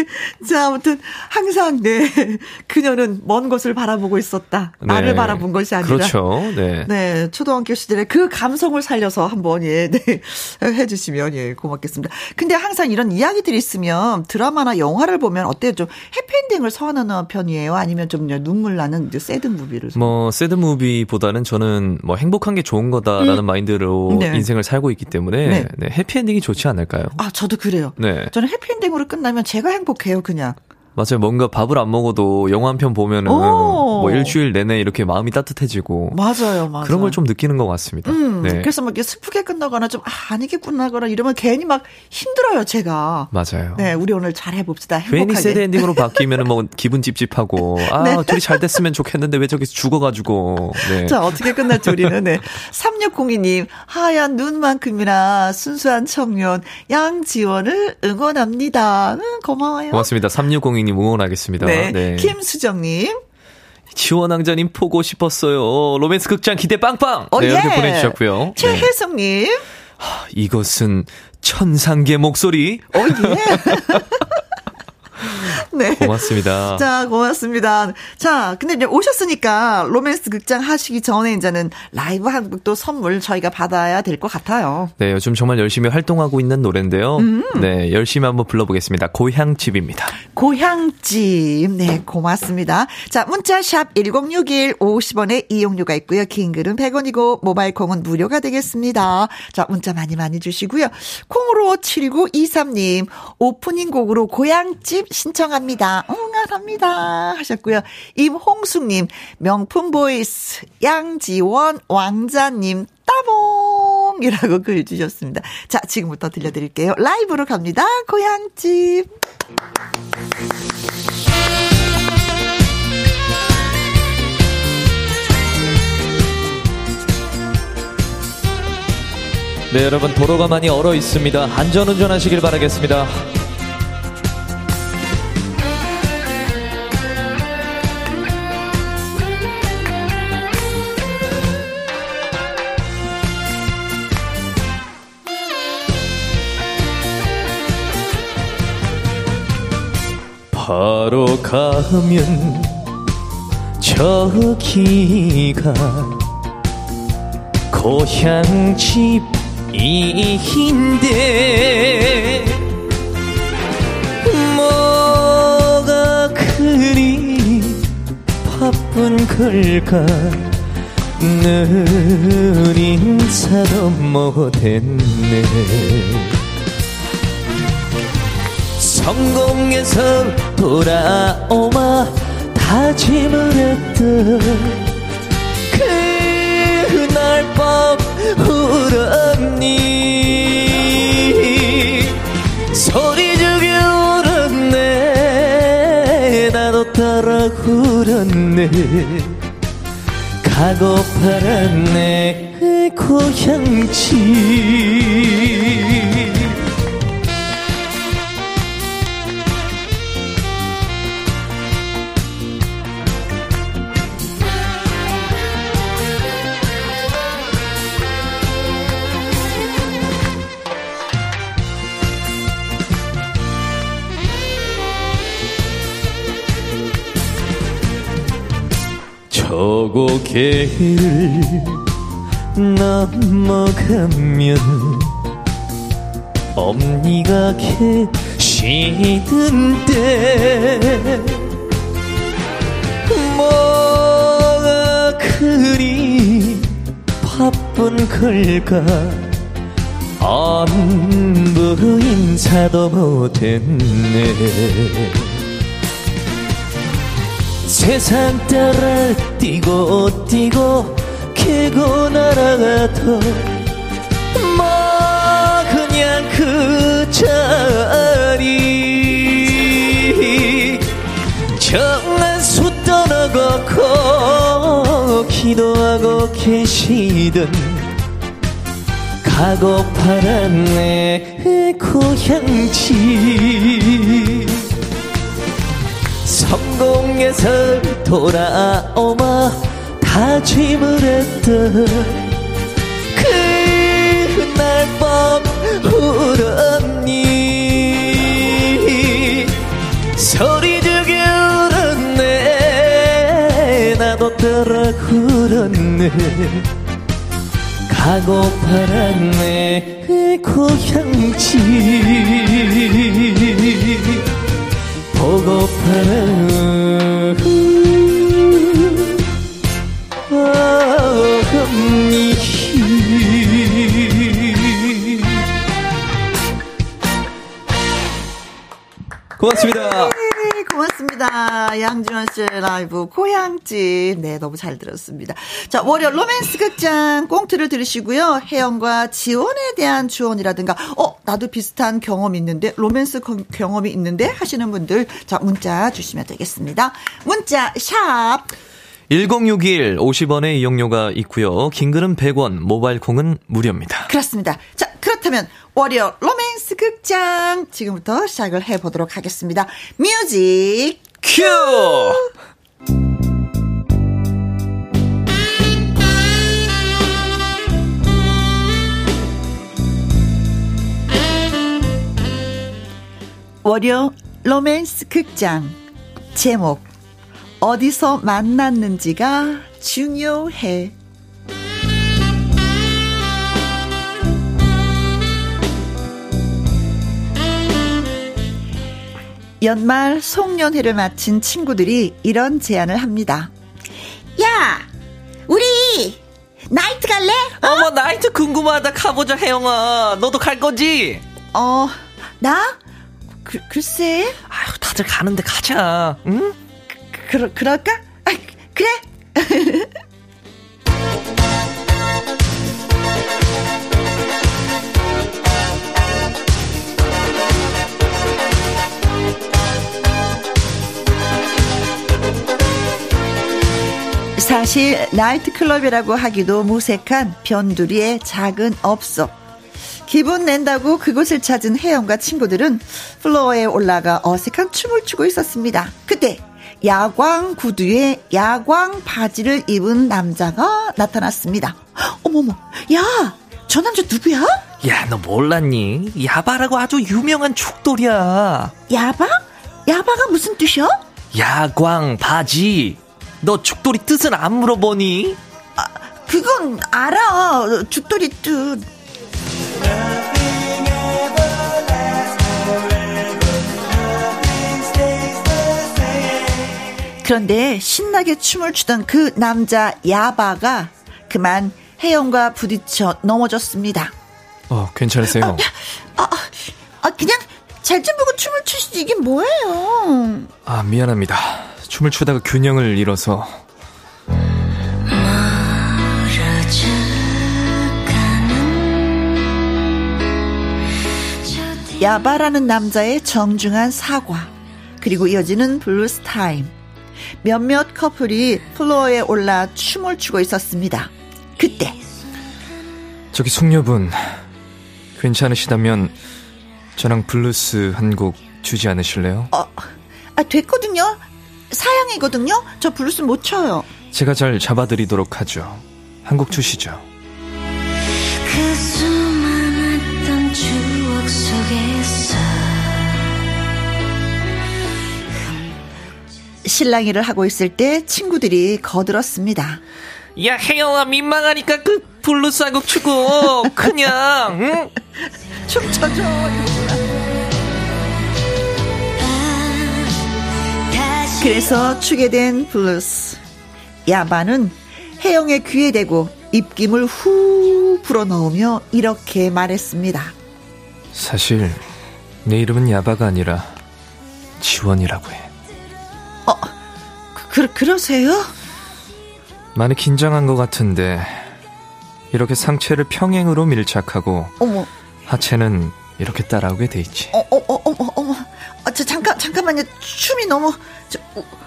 자 아무튼 항상 네 그녀는 먼 곳을 바라보고 있었다. 네. 나를 바라본 것이 아니라. 그렇죠. 네, 네 초등학교 시절에 그 감성을 살려서 한번 예, 네, 해주시면 예 고맙겠습니다. 근데 항상 이런 이야기들이 있으면 드라마나 영화를 보면 어때요? 좀 해피엔딩을 선호하는 편이에요? 아니면 좀 눈물 나는 이제 새드 무비를? 뭐 새드 무비보다는 저는 뭐 행복한 게 좋은 거다라는 음. 마인드로 네. 인생을 살고 있기 때문에 네. 네, 해피엔딩이 좋지 않을까요? 아 저도 그래요. 네, 저는 해피엔딩으로 끝나면 제가 행복해요 그냥. 맞아요. 뭔가 밥을 안 먹어도 영화 한 편 보면은 뭐 일주일 내내 이렇게 마음이 따뜻해지고. 맞아요, 맞아요. 그런 걸 좀 느끼는 것 같습니다. 음, 네. 그래서 막 이렇게 슬프게 끝나거나 좀 아, 아니겠구나거나 이러면 괜히 막 힘들어요, 제가. 맞아요. 네, 우리 오늘 잘 해봅시다. 행복하게. 괜히 새드 엔딩으로 바뀌면은 뭐 기분 찝찝하고 아 네. 둘이 잘 됐으면 좋겠는데 왜 저기서 죽어가지고. 네. 자 어떻게 끝날지 우리는. 네. 삼육공이 님 하얀 눈만큼이나 순수한 청년 양지원을 응원합니다. 음, 고마워요. 고맙습니다. 삼육공이 님 응원하겠습니다. 네. 네. 김수정님. 지원왕자님 보고 싶었어요. 로맨스 극장 기대 빵빵. 오, 네, 예. 이렇게 보내주셨고요. 최혜성님. 네. 이것은 천상계 목소리. 오, 예. 네. 고맙습니다. 자, 고맙습니다. 자, 근데 이제 오셨으니까 로맨스 극장 하시기 전에 이제는 라이브 한 곡도 선물 저희가 받아야 될 것 같아요. 네, 요즘 정말 열심히 활동하고 있는 노래인데요. 음. 네, 열심히 한번 불러보겠습니다. 고향집입니다. 고향집. 네, 고맙습니다. 자, 문자샵 일공육일 오십 원에 이용료가 있고요. 긴 글은 백 원이고 모바일 콩은 무료가 되겠습니다. 자, 문자 많이 많이 주시고요. 콩으로 칠구이삼 님 오프닝 곡으로 고향집 신청합니다. 응원합니다 하셨고요. 임홍숙님 명품 보이스 양지원 왕자님 따봉이라고 글 주셨습니다. 자 지금부터 들려드릴게요. 라이브로 갑니다. 고향집. 네 여러분 도로가 많이 얼어 있습니다. 안전운전 하시길 바라겠습니다. 바로 가면 저기가 고향집인데 뭐가 그리 바쁜 걸까 늘 인사도 못했네 성공해서 돌아오마 다짐을 했던 그날 밤 울었니 소리 죽여 울었네 나도 따라 울었네 가고파란 내 고향지 고개를 넘어가면 엄니가 계시던데 뭐가 그리 바쁜 걸까 안부 인사도 못했네 세상 따라 뛰고 뛰고 개고 날아가도 뭐 그냥 그 자리 정난수 떠나고 기도하고 계시던 가고파란 내 고향지 성공해서 돌아오마 다짐을 했던 그날 밤 울었니 소리 죽여 울었네 나도 따라 울었네 가고파란 내 고향지 보고파는 어금니 고맙습니다. 고맙습니다. 양지원 씨의 라이브 고향집. 네, 너무 잘 들었습니다. 자, 월요일 로맨스 극장 꽁트를 들으시고요. 혜영과 지원에 대한 조언이라든가 어, 나도 비슷한 경험이 있는데 로맨스 경험이 있는데 하시는 분들 자, 문자 주시면 되겠습니다. 문자 샵 일공육일 오십 원의 이용료가 있고요. 긴 글은 백 원, 모바일 콩은 무료입니다. 그렇습니다. 자, 그렇다면 월요 로맨스 극장 지금부터 시작을 해보도록 하겠습니다. 뮤직 큐! 월요 로맨스 극장 제목 어디서 만났는지가 중요해. 연말 송년회를 마친 친구들이 이런 제안을 합니다. 야, 우리 나이트 갈래? 어? 어머, 나이트 궁금하다. 가보자, 혜영아. 너도 갈 거지? 어, 나? 그, 글쎄. 아유, 다들 가는데 가자. 응? 그러, 그럴까? 아, 그래. 사실 나이트클럽이라고 하기도 무색한 변두리의 작은 업소. 기분 낸다고 그곳을 찾은 혜영과 친구들은 플로어에 올라가 어색한 춤을 추고 있었습니다. 그때 야광 구두에 야광 바지를 입은 남자가 나타났습니다. 어머머, 야, 저 남자 누구야? 야, 너 몰랐니? 야바라고 아주 유명한 족돌이야. 야바? 야바가 무슨 뜻이야? 야광 바지. 너 죽돌이 뜻은 안 물어보니? 아, 그건 알아. 죽돌이 뜻. 그런데 신나게 춤을 추던 그 남자 야바가 그만 혜영과 부딪혀 넘어졌습니다. 어, 괜찮으세요? 아, 아, 아, 그냥 쟤좀 보고 춤을 추시지 이게 뭐예요? 아, 미안합니다. 춤을 추다가 균형을 잃어서. 야바라는 남자의 정중한 사과, 그리고 이어지는 블루스 타임. 몇몇 커플이 플로어에 올라 춤을 추고 있었습니다. 그때 저기 숙녀분, 괜찮으시다면 저랑 블루스 한 곡 주지 않으실래요? 어, 아, 됐거든요. 사양이거든요. 저 블루스 못 쳐요. 제가 잘 잡아드리도록 하죠. 한 곡 주시죠. 그 수많았던 추억 속에서 실랑이를 하고 있을 때 친구들이 거들었습니다. 야, 혜영아, 민망하니까 그 블루스 한 곡 추고 그냥 응? 춤춰줘. 그래서 추게 된 블루스. 야바는 혜영의 귀에 대고 입김을 후 불어넣으며 이렇게 말했습니다. 사실 내 이름은 야바가 아니라 지원이라고 해. 어? 그, 그러세요? 많이 긴장한 것 같은데 이렇게 상체를 평행으로 밀착하고, 어머, 하체는 이렇게 따라오게 돼 있지. 어, 어, 어, 어머, 어머. 아, 저 잠깐 잠깐만요. 춤이 너무 저,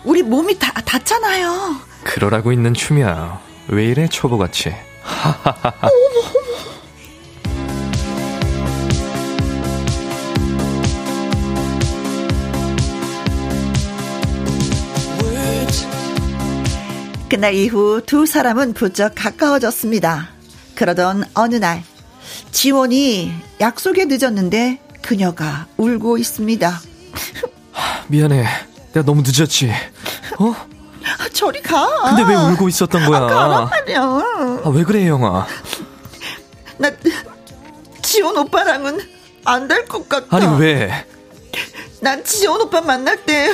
우리 몸이 다 닿잖아요. 그러라고 있는 춤이야. 왜 이래 초보같이. 하하하하. 어머, 어머. 그날 이후 두 사람은 부쩍 가까워졌습니다. 그러던 어느 날 지원이 약속에 늦었는데 그녀가 울고 있습니다. 미안해, 내가 너무 늦었지. 어? 저리 가. 근데 왜 울고 있었던 거야? 아, 가란 말이야. 아, 왜 그래 영아? 나 지원 오빠랑은 안 될 것 같아. 아니 왜? 난 지원 오빠 만날 때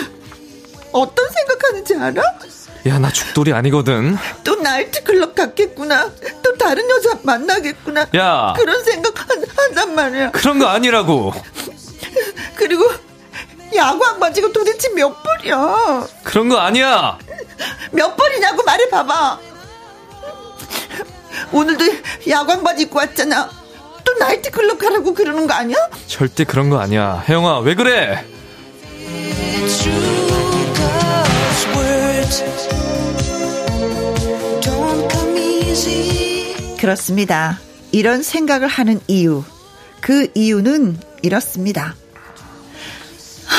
어떤 생각하는지 알아? 야, 나 죽돌이 아니거든. 또 나이트클럽 갔겠구나. 또 다른 여자 만나겠구나. 야, 그런 생각 한, 한단 말이야. 그런 거 아니라고. 그리고 야구 안마지가 도대체 몇 벌이야? 그런 거 아니야. 몇 벌이냐고 말해봐봐. 오늘도 야구 안마지 입고 왔잖아. 또 나이트클럽 가라고 그러는 거 아니야? 절대 그런 거 아니야. 혜영아, 왜 그래? 그렇습니다. 이런 생각을 하는 이유, 그 이유는 이렇습니다. 하,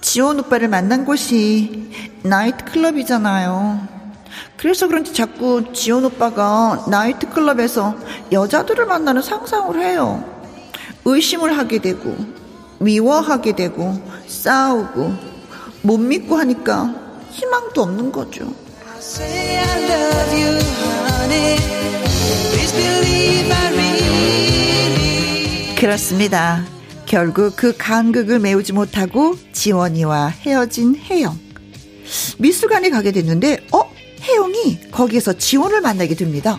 지원 오빠를 만난 곳이 나이트클럽이잖아요. 그래서 그런지 자꾸 지원 오빠가 나이트클럽에서 여자들을 만나는 상상을 해요. 의심을 하게 되고, 미워하게 되고, 싸우고, 못 믿고 하니까 희망도 없는 거죠. 그렇습니다. 결국 그 간극을 메우지 못하고 지원이와 헤어진 혜영. 미술관에 가게 됐는데 어? 혜영이 거기에서 지원을 만나게 됩니다.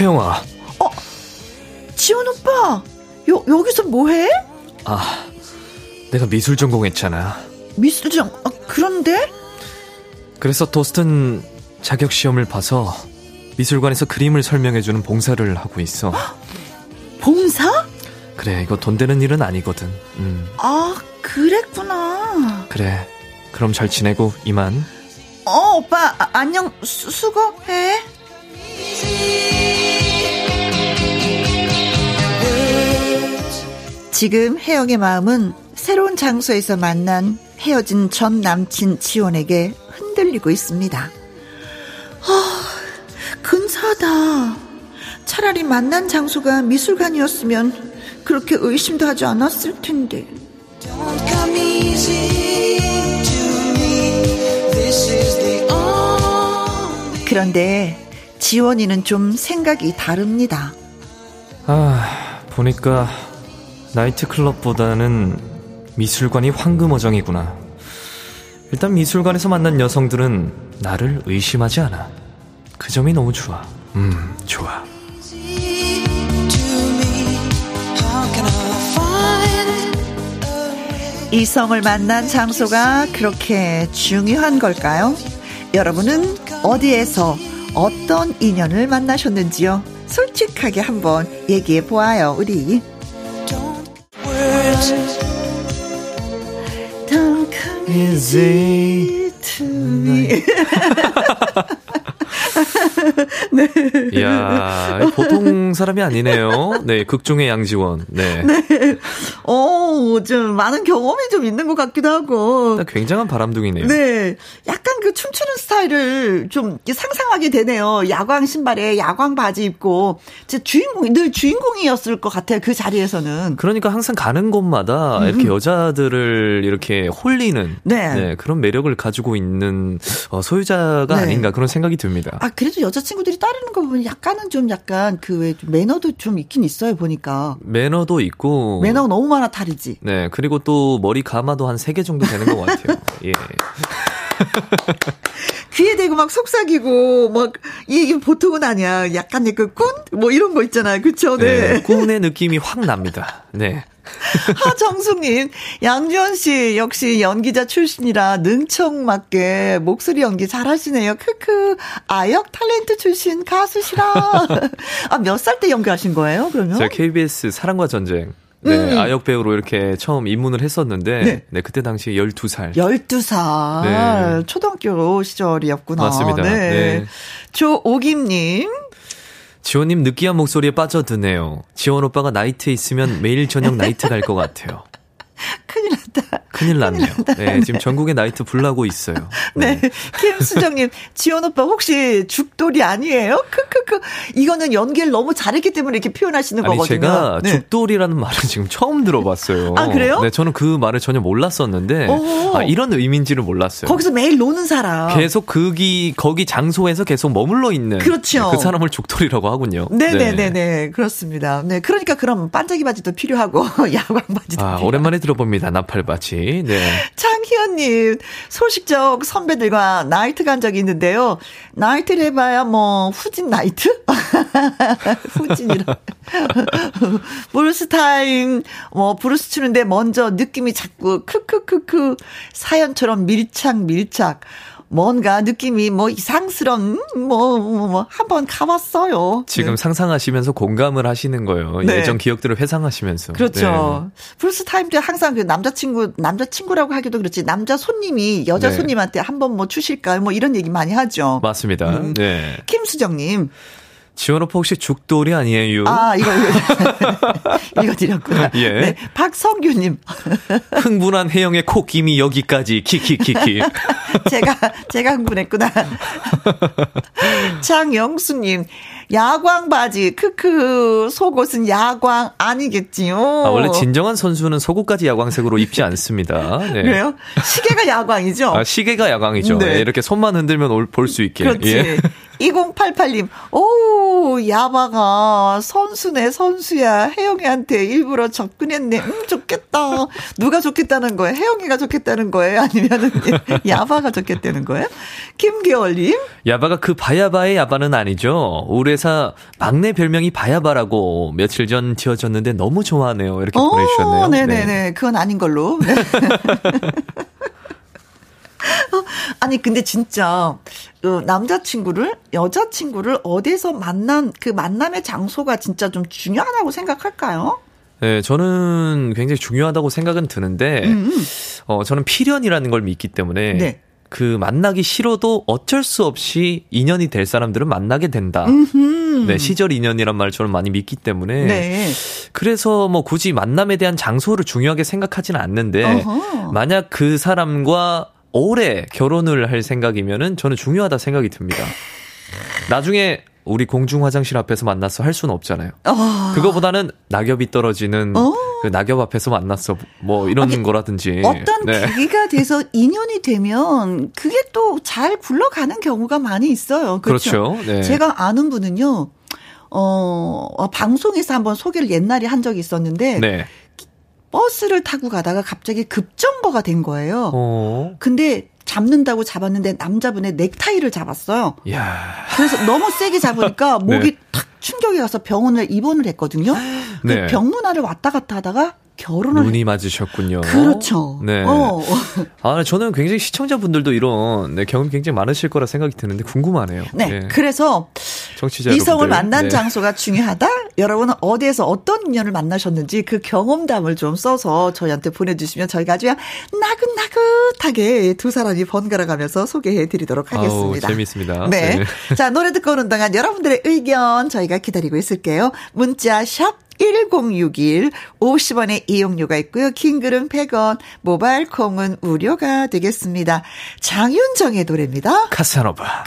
혜영아. 어? 지원 오빠, 요, 여기서 뭐해? 아, 내가 미술 전공했잖아. 미술 전... 아, 그런데? 그래서 도스턴 자격시험을 봐서 미술관에서 그림을 설명해주는 봉사를 하고 있어. 봉사? 그래, 이거 돈 되는 일은 아니거든. 음. 아, 그랬구나. 그래, 그럼 잘 지내고 이만. 어, 오빠, 아, 안녕. 수, 수고해. 지금 혜영의 마음은 새로운 장소에서 만난 헤어진 전 남친 지원에게 흔들리고 있습니다. 아, 근사하다. 차라리 만난 장소가 미술관이었으면 그렇게 의심도 하지 않았을 텐데. 그런데 지원이는 좀 생각이 다릅니다. 아, 보니까 나이트클럽보다는 미술관이 황금어정이구나. 일단 미술관에서 만난 여성들은 나를 의심하지 않아. 그 점이 너무 좋아. 음, 좋아. 이성을 만난 장소가 그렇게 중요한 걸까요? 여러분은 어디에서 어떤 인연을 만나셨는지요? 솔직하게 한번 얘기해 보아요, 우리. Don't come easy to me. 네. 이야, 보통 사람이 아니네요. 네, 극중의 양지원. 네. 네. 오, 좀 많은 경험이 좀 있는 것 같기도 하고. 굉장한 바람둥이네요. 네. 약간 그 춤추는 스타일을 좀 상상하게 되네요. 야광 신발에 야광 바지 입고. 진짜 주인공이, 늘 주인공이었을 것 같아요. 그 자리에서는. 그러니까 항상 가는 곳마다 음. 이렇게 여자들을 이렇게 홀리는. 네. 네. 그런 매력을 가지고 있는 소유자가 네. 아닌가 그런 생각이 듭니다. 아, 그래도 여자친구들이 따르는 거 보면 약간은 좀 약간 그 왜 매너도 좀 있긴 있어요, 보니까. 매너도 있고. 매너가 너무 많아 다르지. 네, 그리고 또 머리 감아도 한 세 개 정도 되는 것 같아요. 예. 귀에 대고 막 속삭이고, 막, 이게 보통은 아니야. 약간의 그 꾼? 뭐 이런 거 있잖아요. 그쵸? 네. 네. 꾼의 느낌이 확 납니다. 네. 하정숙님, 양지원씨, 역시 연기자 출신이라 능청맞게 목소리 연기 잘하시네요. 크크, 아역 탤런트 출신 가수시라. 아, 몇 살 때 연기하신 거예요, 그러면? 제가 케이비에스 사랑과 전쟁. 네, 음. 아역 배우로 이렇게 처음 입문을 했었는데, 네, 네 그때 당시 열두 살. 열두 살. 네. 초등학교 시절이었구나. 맞습니다. 네. 네. 조오김님. 지원님 느끼한 목소리에 빠져드네요. 지원 오빠가 나이트에 있으면 매일 저녁 나이트 갈 것 같아요. 큰일 났다. 큰일 났네요. 큰일 났다. 네, 네. 지금 전국에 나이트 불나고 있어요. 네. 네. 김수정님, 지원 오빠 혹시 죽돌이 아니에요? 크크크. 이거는 연기를 너무 잘했기 때문에 이렇게 표현하시는 아니, 거거든요. 제가 네. 죽돌이라는 말을 지금 처음 들어봤어요. 아, 그래요? 네, 저는 그 말을 전혀 몰랐었는데, 아, 이런 의미인지를 몰랐어요. 거기서 매일 노는 사람. 계속 거기, 거기 장소에서 계속 머물러 있는. 그렇죠. 그 사람을 죽돌이라고 하군요. 네네네네. 네. 그렇습니다. 네. 그러니까 그럼 반짝이 바지도 필요하고, 야광 바지도 아, 필요하고. 오랜만에 들어봅니다. 나팔바지. 네. 장희연님, 소식적 선배들과 나이트 간 적이 있는데요. 나이트를 해봐야 뭐 후진 나이트? 후진이라. 브루스타임 뭐 브루스 추는데 먼저 느낌이 자꾸 크크크크 사연처럼 밀착 밀착. 뭔가 느낌이 뭐 이상스러운 뭐, 뭐, 뭐 한번 가봤어요. 지금 네. 상상하시면서 공감을 하시는 거예요. 네. 예전 기억들을 회상하시면서. 그렇죠. 네. 브루스 타임 때 항상 그 남자친구 남자친구라고 하기도 그렇지 남자 손님이 여자 네. 손님한테 한번 뭐 추실까요? 뭐 이런 얘기 많이 하죠. 맞습니다. 음. 네. 김수정님. 지원 오빠 혹시 죽돌이 아니에요? 아, 이거, 이거, 이거 드렸구나. 예. 네. 박성규님. 흥분한 혜영의 코김이 여기까지. 키키키키. 제가, 제가 흥분했구나. 장영수님. 야광 바지. 크크. 속옷은 야광 아니겠지요? 아, 원래 진정한 선수는 속옷까지 야광색으로 입지 않습니다. 네. 그래요? 시계가 야광이죠? 아, 시계가 야광이죠. 네. 네. 이렇게 손만 흔들면 볼 수 있게. 그렇지. 예. 이공팔팔님, 오우, 야바가 선수네, 선수야. 혜영이한테 일부러 접근했네. 음, 좋겠다. 누가 좋겠다는 거예요? 혜영이가 좋겠다는 거예요? 아니면 야바가 좋겠다는 거예요? 김기월님. 야바가 그 바야바의 야바는 아니죠. 우리 회사 막내 별명이 바야바라고 며칠 전 지어졌는데 너무 좋아하네요. 이렇게 오, 보내주셨네요. 네네네. 네. 그건 아닌 걸로. 네. 아니 근데 진짜 남자친구를 여자친구를 어디에서 만난 그 만남의 장소가 진짜 좀 중요하다고 생각할까요? 네, 저는 굉장히 중요하다고 생각은 드는데 음. 어, 저는 필연이라는 걸 믿기 때문에 네. 그 만나기 싫어도 어쩔 수 없이 인연이 될 사람들은 만나게 된다. 음흠. 네, 시절 인연이란 말을 저는 많이 믿기 때문에 네. 그래서 뭐 굳이 만남에 대한 장소를 중요하게 생각하지는 않는데 어허. 만약 그 사람과 올해 결혼을 할 생각이면은 저는 중요하다 생각이 듭니다. 나중에 우리 공중 화장실 앞에서 만났어 할 수는 없잖아요. 어... 그거보다는 낙엽이 떨어지는 어... 그 낙엽 앞에서 만났어 뭐 이런 아니, 거라든지 어떤 네. 계기가 돼서 인연이 되면 그게 또 잘 굴러가는 경우가 많이 있어요. 그렇죠. 그렇죠? 네. 제가 아는 분은요, 어 방송에서 한번 소개를 옛날에 한 적이 있었는데. 네. 버스를 타고 가다가 갑자기 급정거가 된 거예요. 어. 근데 잡는다고 잡았는데 남자분의 넥타이를 잡았어요. 이야. 그래서 너무 세게 잡으니까 목이 네. 탁 충격이 가서 병원을 입원을 했거든요. 네. 병문안을 왔다 갔다 하다가 결혼을 눈이 맞으셨군요. 그렇죠. 네. 어. 아, 저는 굉장히 시청자분들도 이런 네, 경험 굉장히 많으실 거라 생각이 드는데 궁금하네요. 네. 네. 그래서 정치자 이성을 만난 네. 장소가 중요하다. 여러분은 어디에서 어떤 인연을 만나셨는지 그 경험담을 좀 써서 저희한테 보내주시면 저희가 아주 나긋나긋하게 두 사람이 번갈아가면서 소개해드리도록 하겠습니다. 아우, 재밌습니다. 네. 네. 자, 노래 듣고 오는 동안 여러분들의 의견 저희가 기다리고 있을게요. 문자 샵 일공육일 오십 원의 이용료가 있고요. 긴글은 백 원, 모바일 콩은 무료가 되겠습니다. 장윤정의 노래입니다. 카사노바. 카.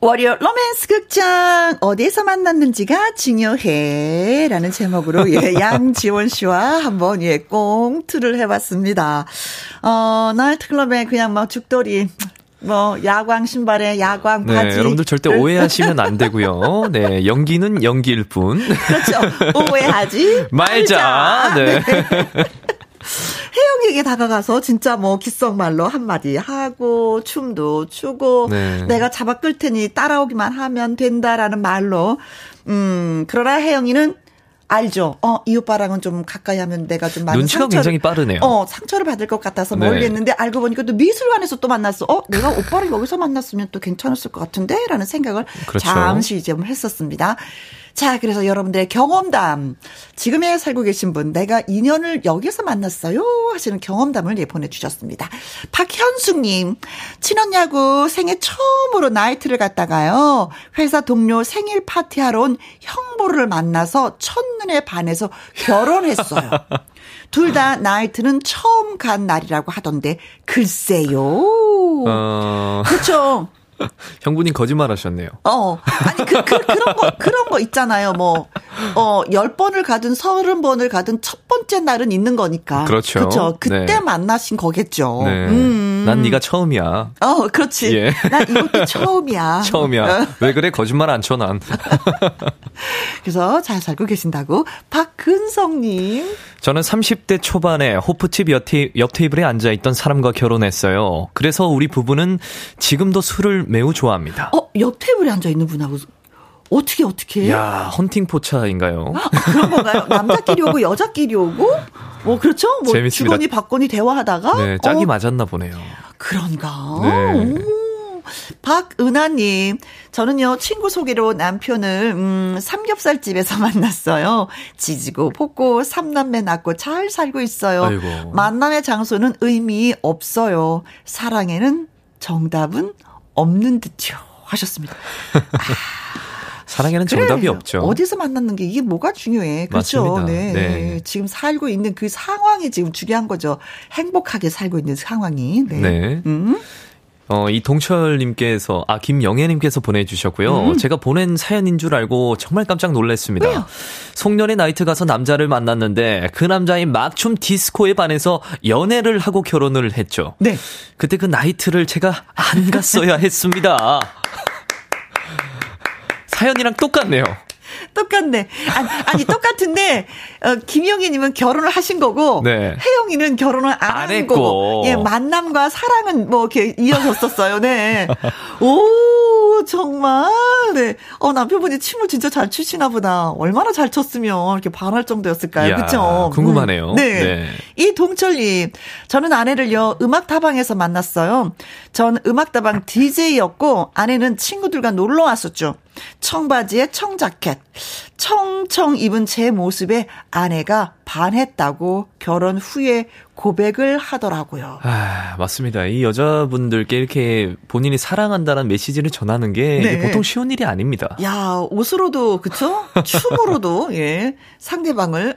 월요 로맨스 극장 어디에서 만났는지가 중요해라는 제목으로 예, 양지원 씨와 한번 예, 꽁투를 해봤습니다. 어, 나이트클럽에 그냥 막 죽돌이. 뭐 야광 신발에 야광 바지. 네, 여러분들 절대 오해하시면 안 되고요. 네, 연기는 연기일 뿐. 그렇죠. 오해하지 말자. 말자. 네. 혜영에게 다가가서 진짜 뭐 귓속말로 한마디 하고 춤도 추고 네. 내가 잡아 끌 테니 따라오기만 하면 된다라는 말로. 음, 그러나 혜영이는 알죠. 어, 이 오빠랑은 좀 가까이 하면 내가 좀 많은 눈치가 상처를, 굉장히 빠르네요. 어, 상처를 받을 것 같아서 네. 멀리 했는데 알고 보니까 또 미술관에서 또 만났어. 어, 내가 오빠를 여기서 만났으면 또 괜찮았을 것 같은데라는 생각을 그렇죠. 잠시 이제 했었습니다. 자, 그래서 여러분들의 경험담. 지금에 살고 계신 분, 내가 인연을 여기서 만났어요 하시는 경험담을 예, 보내주셨습니다. 박현숙님, 친언니하고 생애 처음으로 나이트를 갔다가요. 회사 동료 생일 파티하러 온 형부를 만나서 첫눈에 반해서 결혼했어요. 둘 다 나이트는 처음 간 날이라고 하던데 글쎄요. 어... 그렇죠. 형부님 거짓말 하셨네요. 어. 아니, 그, 그, 그런 거, 그런 거 있잖아요. 뭐, 어, 열 번을 가든 서른 번을 가든 첫 번째 날은 있는 거니까. 그렇죠. 그렇죠. 그때 네. 만나신 거겠죠. 네. 음. 난 네가 처음이야. 어, 그렇지. 예. 난 이것도 처음이야. 처음이야. 왜 그래? 거짓말 안 쳐, 난. 그래서 잘 살고 계신다고. 박근성님. 저는 삼십 대 초반에 호프집 옆, 테이, 옆 테이블에 앉아있던 사람과 결혼했어요. 그래서 우리 부부는 지금도 술을 매우 좋아합니다. 어, 옆 테이블에 앉아 있는 분하고 어떻게 어떻게? 야, 헌팅 포차인가요? 그런 건가요? 남자끼리 오고 여자끼리 오고? 뭐 그렇죠? 뭐 재밌습니다. 주거니 받거니 대화하다가 네, 짝이 어, 맞았나 보네요. 그런가? 네. 박은하님, 저는요, 친구 소개로 남편을, 음, 삼겹살집에서 만났어요. 지지고 볶고 삼남매 낳고 잘 살고 있어요. 아이고. 만남의 장소는 의미 없어요. 사랑에는 정답은 없는 듯요. 하셨습니다. 아. 사랑에는 그래. 정답이 없죠. 어디서 만났는 게 이게 뭐가 중요해. 그렇죠. 네, 네. 네. 지금 살고 있는 그 상황이 지금 중요한 거죠. 행복하게 살고 있는 상황이. 네. 네. 음. 어, 이 동철님께서, 아, 김영애님께서 보내주셨고요. 음. 제가 보낸 사연인 줄 알고 정말 깜짝 놀랐습니다. 왜요? 송년회 나이트 가서 남자를 만났는데 그 남자의 막춤 디스코에 반해서 연애를 하고 결혼을 했죠. 네. 그때 그 나이트를 제가 안 갔어야 했습니다. 사연이랑 똑같네요. 똑같네. 아니, 아니 똑같은데 어, 김영희님은 결혼을 하신 거고 네. 혜영이는 결혼을 안, 안 한 거고 예, 만남과 사랑은 뭐 이렇게 이어졌었어요. 네. 오 정말. 네. 어 남편분이 춤을 진짜 잘 추시나 보다. 얼마나 잘 췄으면 이렇게 반할 정도였을까요. 그렇죠. 궁금하네요. 음, 네. 네. 이 동철님 저는 아내를요 음악다방에서 만났어요. 전 음악다방 디제이였고 아내는 친구들과 놀러 왔었죠. 청바지에 청자켓 청청 입은 제 모습에 아내가 반했다고 결혼 후에 고백을 하더라고요. 아, 맞습니다. 이 여자분들께 이렇게 본인이 사랑한다는 메시지를 전하는 게 네. 보통 쉬운 일이 아닙니다. 야, 옷으로도 그쵸? 춤으로도 예, 상대방을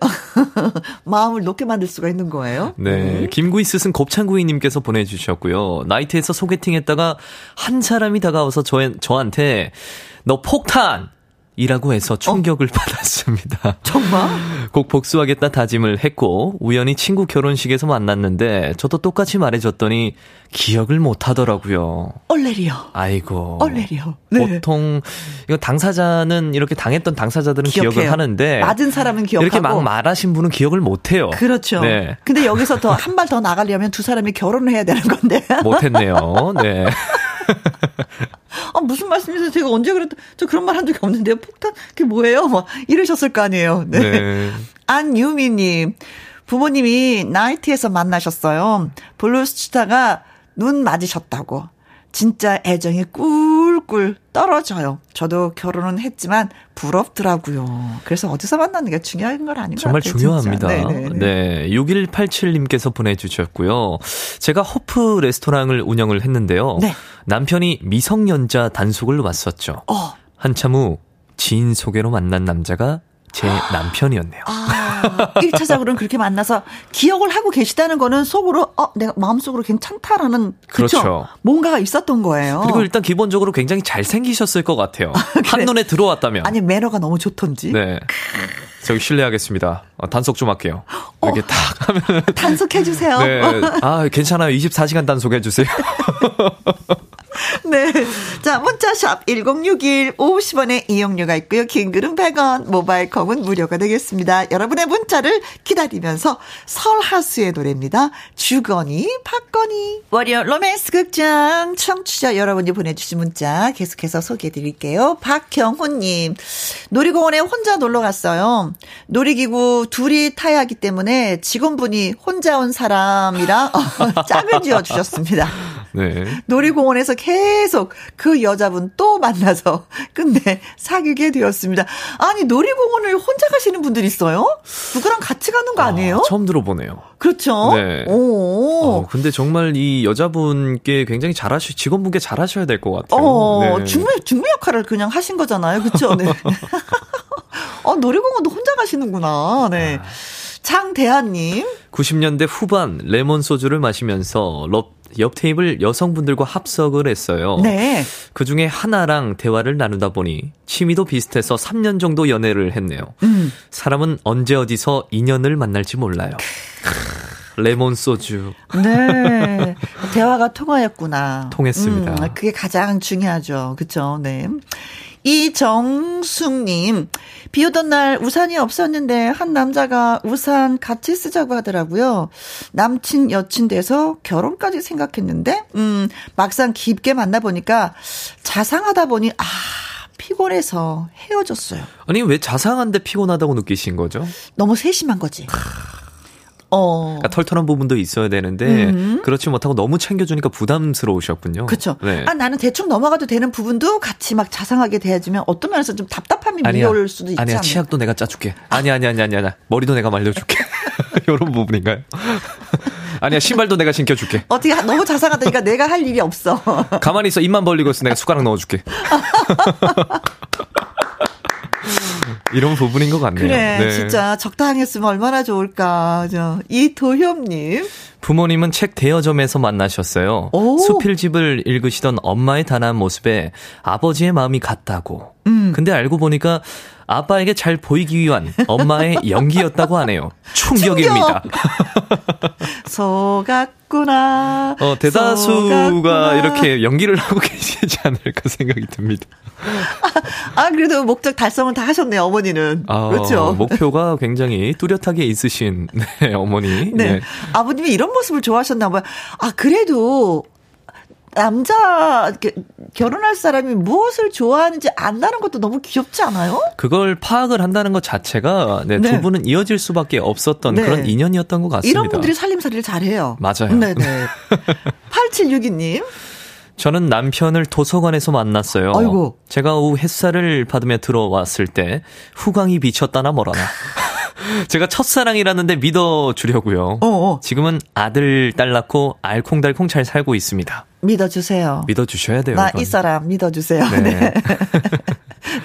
마음을 높게 만들 수가 있는 거예요. 네, 음. 김구이 스승 곱창구이님께서 보내주셨고요. 나이트에서 소개팅했다가 한 사람이 다가와서 저, 저한테 너 폭탄! 이라고 해서 충격을 어? 받았습니다. 정말? 꼭 복수하겠다 다짐을 했고 우연히 친구 결혼식에서 만났는데 저도 똑같이 말해줬더니 기억을 못하더라고요. 얼레리요. 아이고. 얼레리요. 네. 보통 이거 당사자는 이렇게 당했던 당사자들은 기억해요. 기억을 하는데 맞은 사람은 기억하고 이렇게 막 말하신 분은 기억을 못해요. 그렇죠. 네. 근데 여기서 더 한 발 더 나가려면 두 사람이 결혼을 해야 되는 건데 못했네요. 네. 아, 무슨 말씀이세요? 제가 언제 그랬다, 저 그런 말 한 적이 없는데요. 폭탄, 그게 뭐예요? 뭐, 이러셨을 거 아니에요. 네. 네. 안유미님. 부모님이 나이트에서 만나셨어요. 블루스타가 눈 맞으셨다고. 진짜 애정이 꿀꿀 떨어져요. 저도 결혼은 했지만 부럽더라고요. 그래서 어디서 만나는 게 중요한 건 아닌 것 같아요. 정말 중요합니다. 네, 육일팔칠님께서 보내주셨고요. 제가 허프 레스토랑을 운영을 했는데요. 네. 남편이 미성년자 단속을 왔었죠. 어. 한참 후 지인 소개로 만난 남자가 제 남편이었네요. 아, 일 차적으로는 그렇게 만나서 기억을 하고 계시다는 거는 속으로 어 내가 마음속으로 괜찮다라는 그쵸? 그렇죠. 뭔가가 있었던 거예요. 그리고 일단 기본적으로 굉장히 잘생기셨을 것 같아요. 아, 그래. 한눈에 들어왔다면. 아니 매너가 너무 좋던지. 네. 저기 실례하겠습니다. 아, 단속 좀 할게요. 이렇게 어, 딱 하면 단속해 주세요. 네. 아 괜찮아요. 이십사 시간 단속해 주세요. 네. 자, 문자샵 일공육일 오십 원의 이용료가 있고요. 긴글은 백 원, 모바일 콩은 무료가 되겠습니다. 여러분의 문자를 기다리면서 설하수의 노래입니다. 주거니 박거니. 월요 로맨스 극장 청취자 여러분이 보내주신 문자 계속해서 소개해드릴게요. 박경훈님. 놀이공원에 혼자 놀러 갔어요. 놀이기구 둘이 타야 하기 때문에 직원분이 혼자 온 사람이라 짝을 지어주셨습니다. 네. 놀이공원에서 계속 그 여자분 또 만나서 끝내 사귀게 되었습니다. 아니 놀이공원을 혼자 가시는 분들 있어요? 누구랑 같이 가는 거 아니에요? 아, 처음 들어보네요. 그렇죠. 네. 오. 어, 근데 정말 이 여자분께 굉장히 잘하시 직원분께 잘하셔야 될 것 같아요. 어, 네. 중매 중매 역할을 그냥 하신 거잖아요, 그렇죠? 네. 어, 놀이공원도 혼자 가시는구나. 네. 아. 장대한님. 구십 년대 후반 레몬 소주를 마시면서 럽 옆 테이블 여성분들과 합석을 했어요. 네. 그중에 하나랑 대화를 나누다 보니 취미도 비슷해서 삼 년 정도 연애를 했네요. 음. 사람은 언제 어디서 인연을 만날지 몰라요. 레몬 소주. 네. 대화가 통하였구나. 통했습니다. 음, 그게 가장 중요하죠. 그렇죠. 네. 이정숙님. 비 오던 날 우산이 없었는데 한 남자가 우산 같이 쓰자고 하더라고요. 남친 여친 돼서 결혼까지 생각했는데 음 막상 깊게 만나보니까 자상하다 보니 아 피곤해서 헤어졌어요. 아니 왜 자상한데 피곤하다고 느끼신 거죠? 너무 세심한 거지. 어. 그러니까 털털한 부분도 있어야 되는데 음. 그렇지 못하고 너무 챙겨주니까 부담스러우셨군요. 그렇죠. 네. 아, 나는 대충 넘어가도 되는 부분도 같이 막 자상하게 대해주면 어떤 면에서 좀 답답함이 밀려올 수도 있지 않나요? 아니야. 치약도 내가 짜줄게. 아니 아니 아니 아니 아니야. 머리도 내가 말려줄게. 이런 부분인가요? 아니야. 신발도 내가 신겨줄게. 어떻게 너무 자상하다니까 내가 할 일이 없어. 가만히 있어. 입만 벌리고 있어. 내가 숟가락 넣어줄게. 이런 부분인 것 같네요. 그래, 네. 진짜 적당히 했으면 얼마나 좋을까. 저 이도협님. 부모님은 책 대여점에서 만나셨어요. 오. 수필집을 읽으시던 엄마의 단아한 모습에 아버지의 마음이 같다고. 음. 근데 알고 보니까 아빠에게 잘 보이기 위한 엄마의 연기였다고 하네요. 충격입니다. 속았구나. 어, 대다수가 속았구나. 이렇게 연기를 하고 계시지 않을까 생각이 듭니다. 아, 아 그래도 목적 달성은 다 하셨네요. 어머니는. 아, 그렇죠. 목표가 굉장히 뚜렷하게 있으신 네, 어머니. 네. 네. 아버님이 이런 모습을 좋아하셨나 봐요. 아 그래도. 남자 결혼할 사람이 무엇을 좋아하는지 안다는 것도 너무 귀엽지 않아요? 그걸 파악을 한다는 것 자체가 네, 네. 두 분은 이어질 수밖에 없었던 네. 그런 인연이었던 것 같습니다. 이런 분들이 살림살이를 잘해요. 맞아요. 네네. 팔칠육이님. 저는 남편을 도서관에서 만났어요. 아이고. 제가 오후 햇살을 받으며 들어왔을 때 후광이 비쳤다나 뭐라나. 제가 첫사랑이라는데 믿어주려고요. 어어. 지금은 아들, 딸 낳고 알콩달콩 잘 살고 있습니다. 믿어주세요. 믿어주셔야 돼요. 나 이 사람 믿어주세요. 네. 네.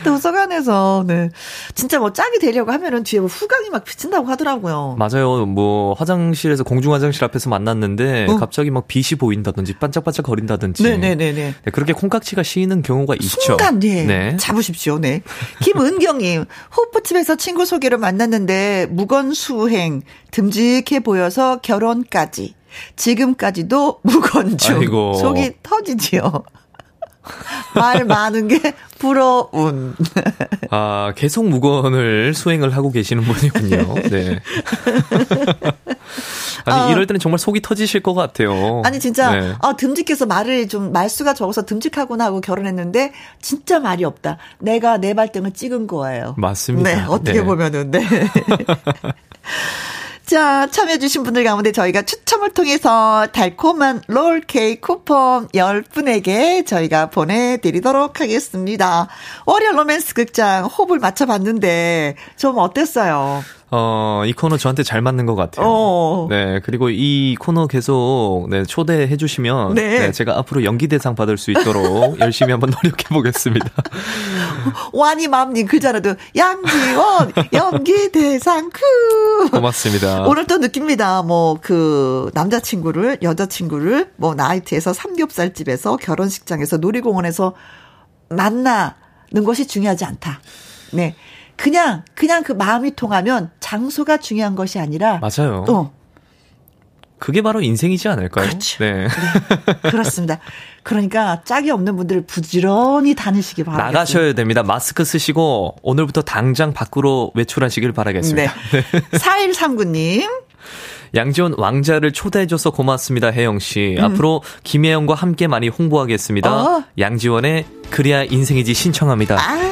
도서관에서, 네. 진짜 뭐 짝이 되려고 하면은 뒤에 뭐 후광이 막 비친다고 하더라고요. 맞아요. 뭐 화장실에서, 공중화장실 앞에서 만났는데 어? 갑자기 막 빛이 보인다든지 반짝반짝 거린다든지. 네네네네. 네, 그렇게 콩깍지가 씌이는 경우가 있죠. 순간, 네. 네. 잡으십시오, 네. 김은경님, 호프집에서 친구 소개로 만났는데 무건수행, 듬직해 보여서 결혼까지. 지금까지도 무건중. 아이고. 속이 터지지요. 말 많은 게 부러운. 아, 계속 무건을 수행을 하고 계시는 분이군요. 네. 아니, 어. 이럴 때는 정말 속이 터지실 것 같아요. 아니, 진짜, 네. 아, 듬직해서 말을 좀, 말수가 적어서 듬직하구나 하고 결혼했는데, 진짜 말이 없다. 내가 내 발등을 찍은 거예요. 맞습니다. 네, 어떻게 네. 보면은, 네. 자, 참여해주신 분들 가운데 저희가 추첨을 통해서 달콤한 롤케이크 쿠폰 열 분에게 저희가 보내드리도록 하겠습니다. 월요 로맨스 극장 호흡을 맞춰봤는데 좀 어땠어요? 어, 이 코너 저한테 잘 맞는 것 같아요. 어어. 네, 그리고 이 코너 계속 네, 초대해 주시면 네. 네, 제가 앞으로 연기 대상 받을 수 있도록 열심히 한번 노력해 보겠습니다. 와니맘님 글자라도 양지원 연기 대상 크. 고맙습니다. 오늘 또 느낍니다. 뭐 그 남자친구를 여자친구를 뭐 나이트에서 삼겹살집에서 결혼식장에서 놀이공원에서 만나는 것이 중요하지 않다. 네. 그냥 그냥 그 마음이 통하면 장소가 중요한 것이 아니라 맞아요. 어. 그게 바로 인생이지 않을까요? 그렇죠. 네. 네. 그렇습니다. 그러니까 짝이 없는 분들을 부지런히 다니시기 바랍니다. 나가셔야 됩니다. 마스크 쓰시고 오늘부터 당장 밖으로 외출하시길 바라겠습니다. 네. 네. 사일삼구 님. 양지원 왕자를 초대해줘서 고맙습니다. 혜영씨. 음. 앞으로 김혜영과 함께 많이 홍보하겠습니다. 어. 양지원의 그래야 인생이지 신청합니다. 아.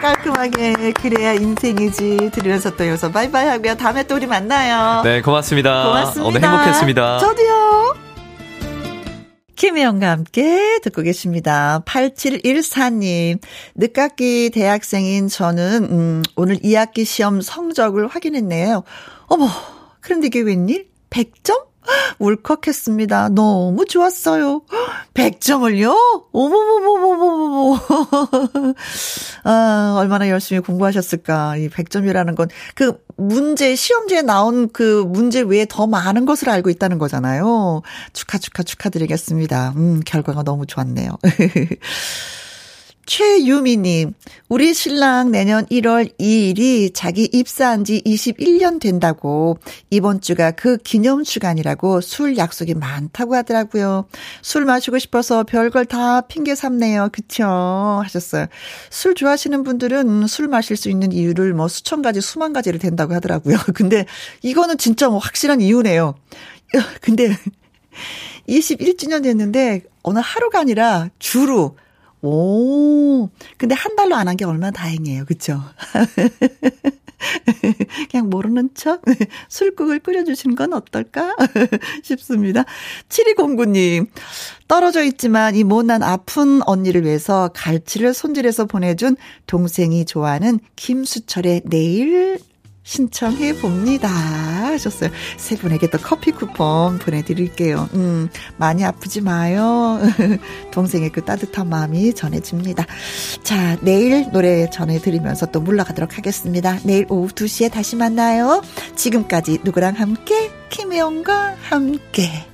깔끔하게 그래야 인생이지 들으면서 또 여기서 바이바이 하고요. 다음에 또 우리 만나요. 네, 고맙습니다. 고맙습니다. 오늘 행복했습니다. 저도요. 김혜영과 함께 듣고 계십니다. 팔칠일사 님. 늦깎이 대학생인 저는 음, 오늘 이 학기 시험 성적을 확인했네요. 어머, 그런데 이게 웬일? 백 점? 울컥했습니다. 너무 좋았어요. 백 점을요? 어머머머머머머. 아, 얼마나 열심히 공부하셨을까. 이 백 점이라는 건 그 문제, 시험지에 나온 그 문제 외에 더 많은 것을 알고 있다는 거잖아요. 축하, 축하, 축하드리겠습니다. 음, 결과가 너무 좋았네요. 최유미님, 우리 신랑 내년 일월 이일이 자기 입사한 지 이십일 년 된다고 이번 주가 그 기념 주간이라고 술 약속이 많다고 하더라고요. 술 마시고 싶어서 별걸 다 핑계 삼네요. 그쵸? 하셨어요. 술 좋아하시는 분들은 술 마실 수 있는 이유를 뭐 수천 가지 수만 가지를 된다고 하더라고요. 근데 이거는 진짜 뭐 확실한 이유네요. 근데 이십일 주년 됐는데 어느 하루가 아니라 주로 오, 근데 한 달로 안 한 게 얼마나 다행이에요. 그쵸? 그냥 모르는 척 술국을 끓여주시는 건 어떨까 싶습니다. 칠이공구 님, 떨어져 있지만 이 못난 아픈 언니를 위해서 갈치를 손질해서 보내준 동생이 좋아하는 김수철의 내일 신청해 봅니다 하셨어요. 세 분에게 또 커피 쿠폰 보내드릴게요. 음, 많이 아프지 마요. 동생의 그 따뜻한 마음이 전해집니다. 자, 내일 노래 전해드리면서 또 물러가도록 하겠습니다. 내일 오후 두 시에 다시 만나요. 지금까지 누구랑 함께? 김혜영과 함께.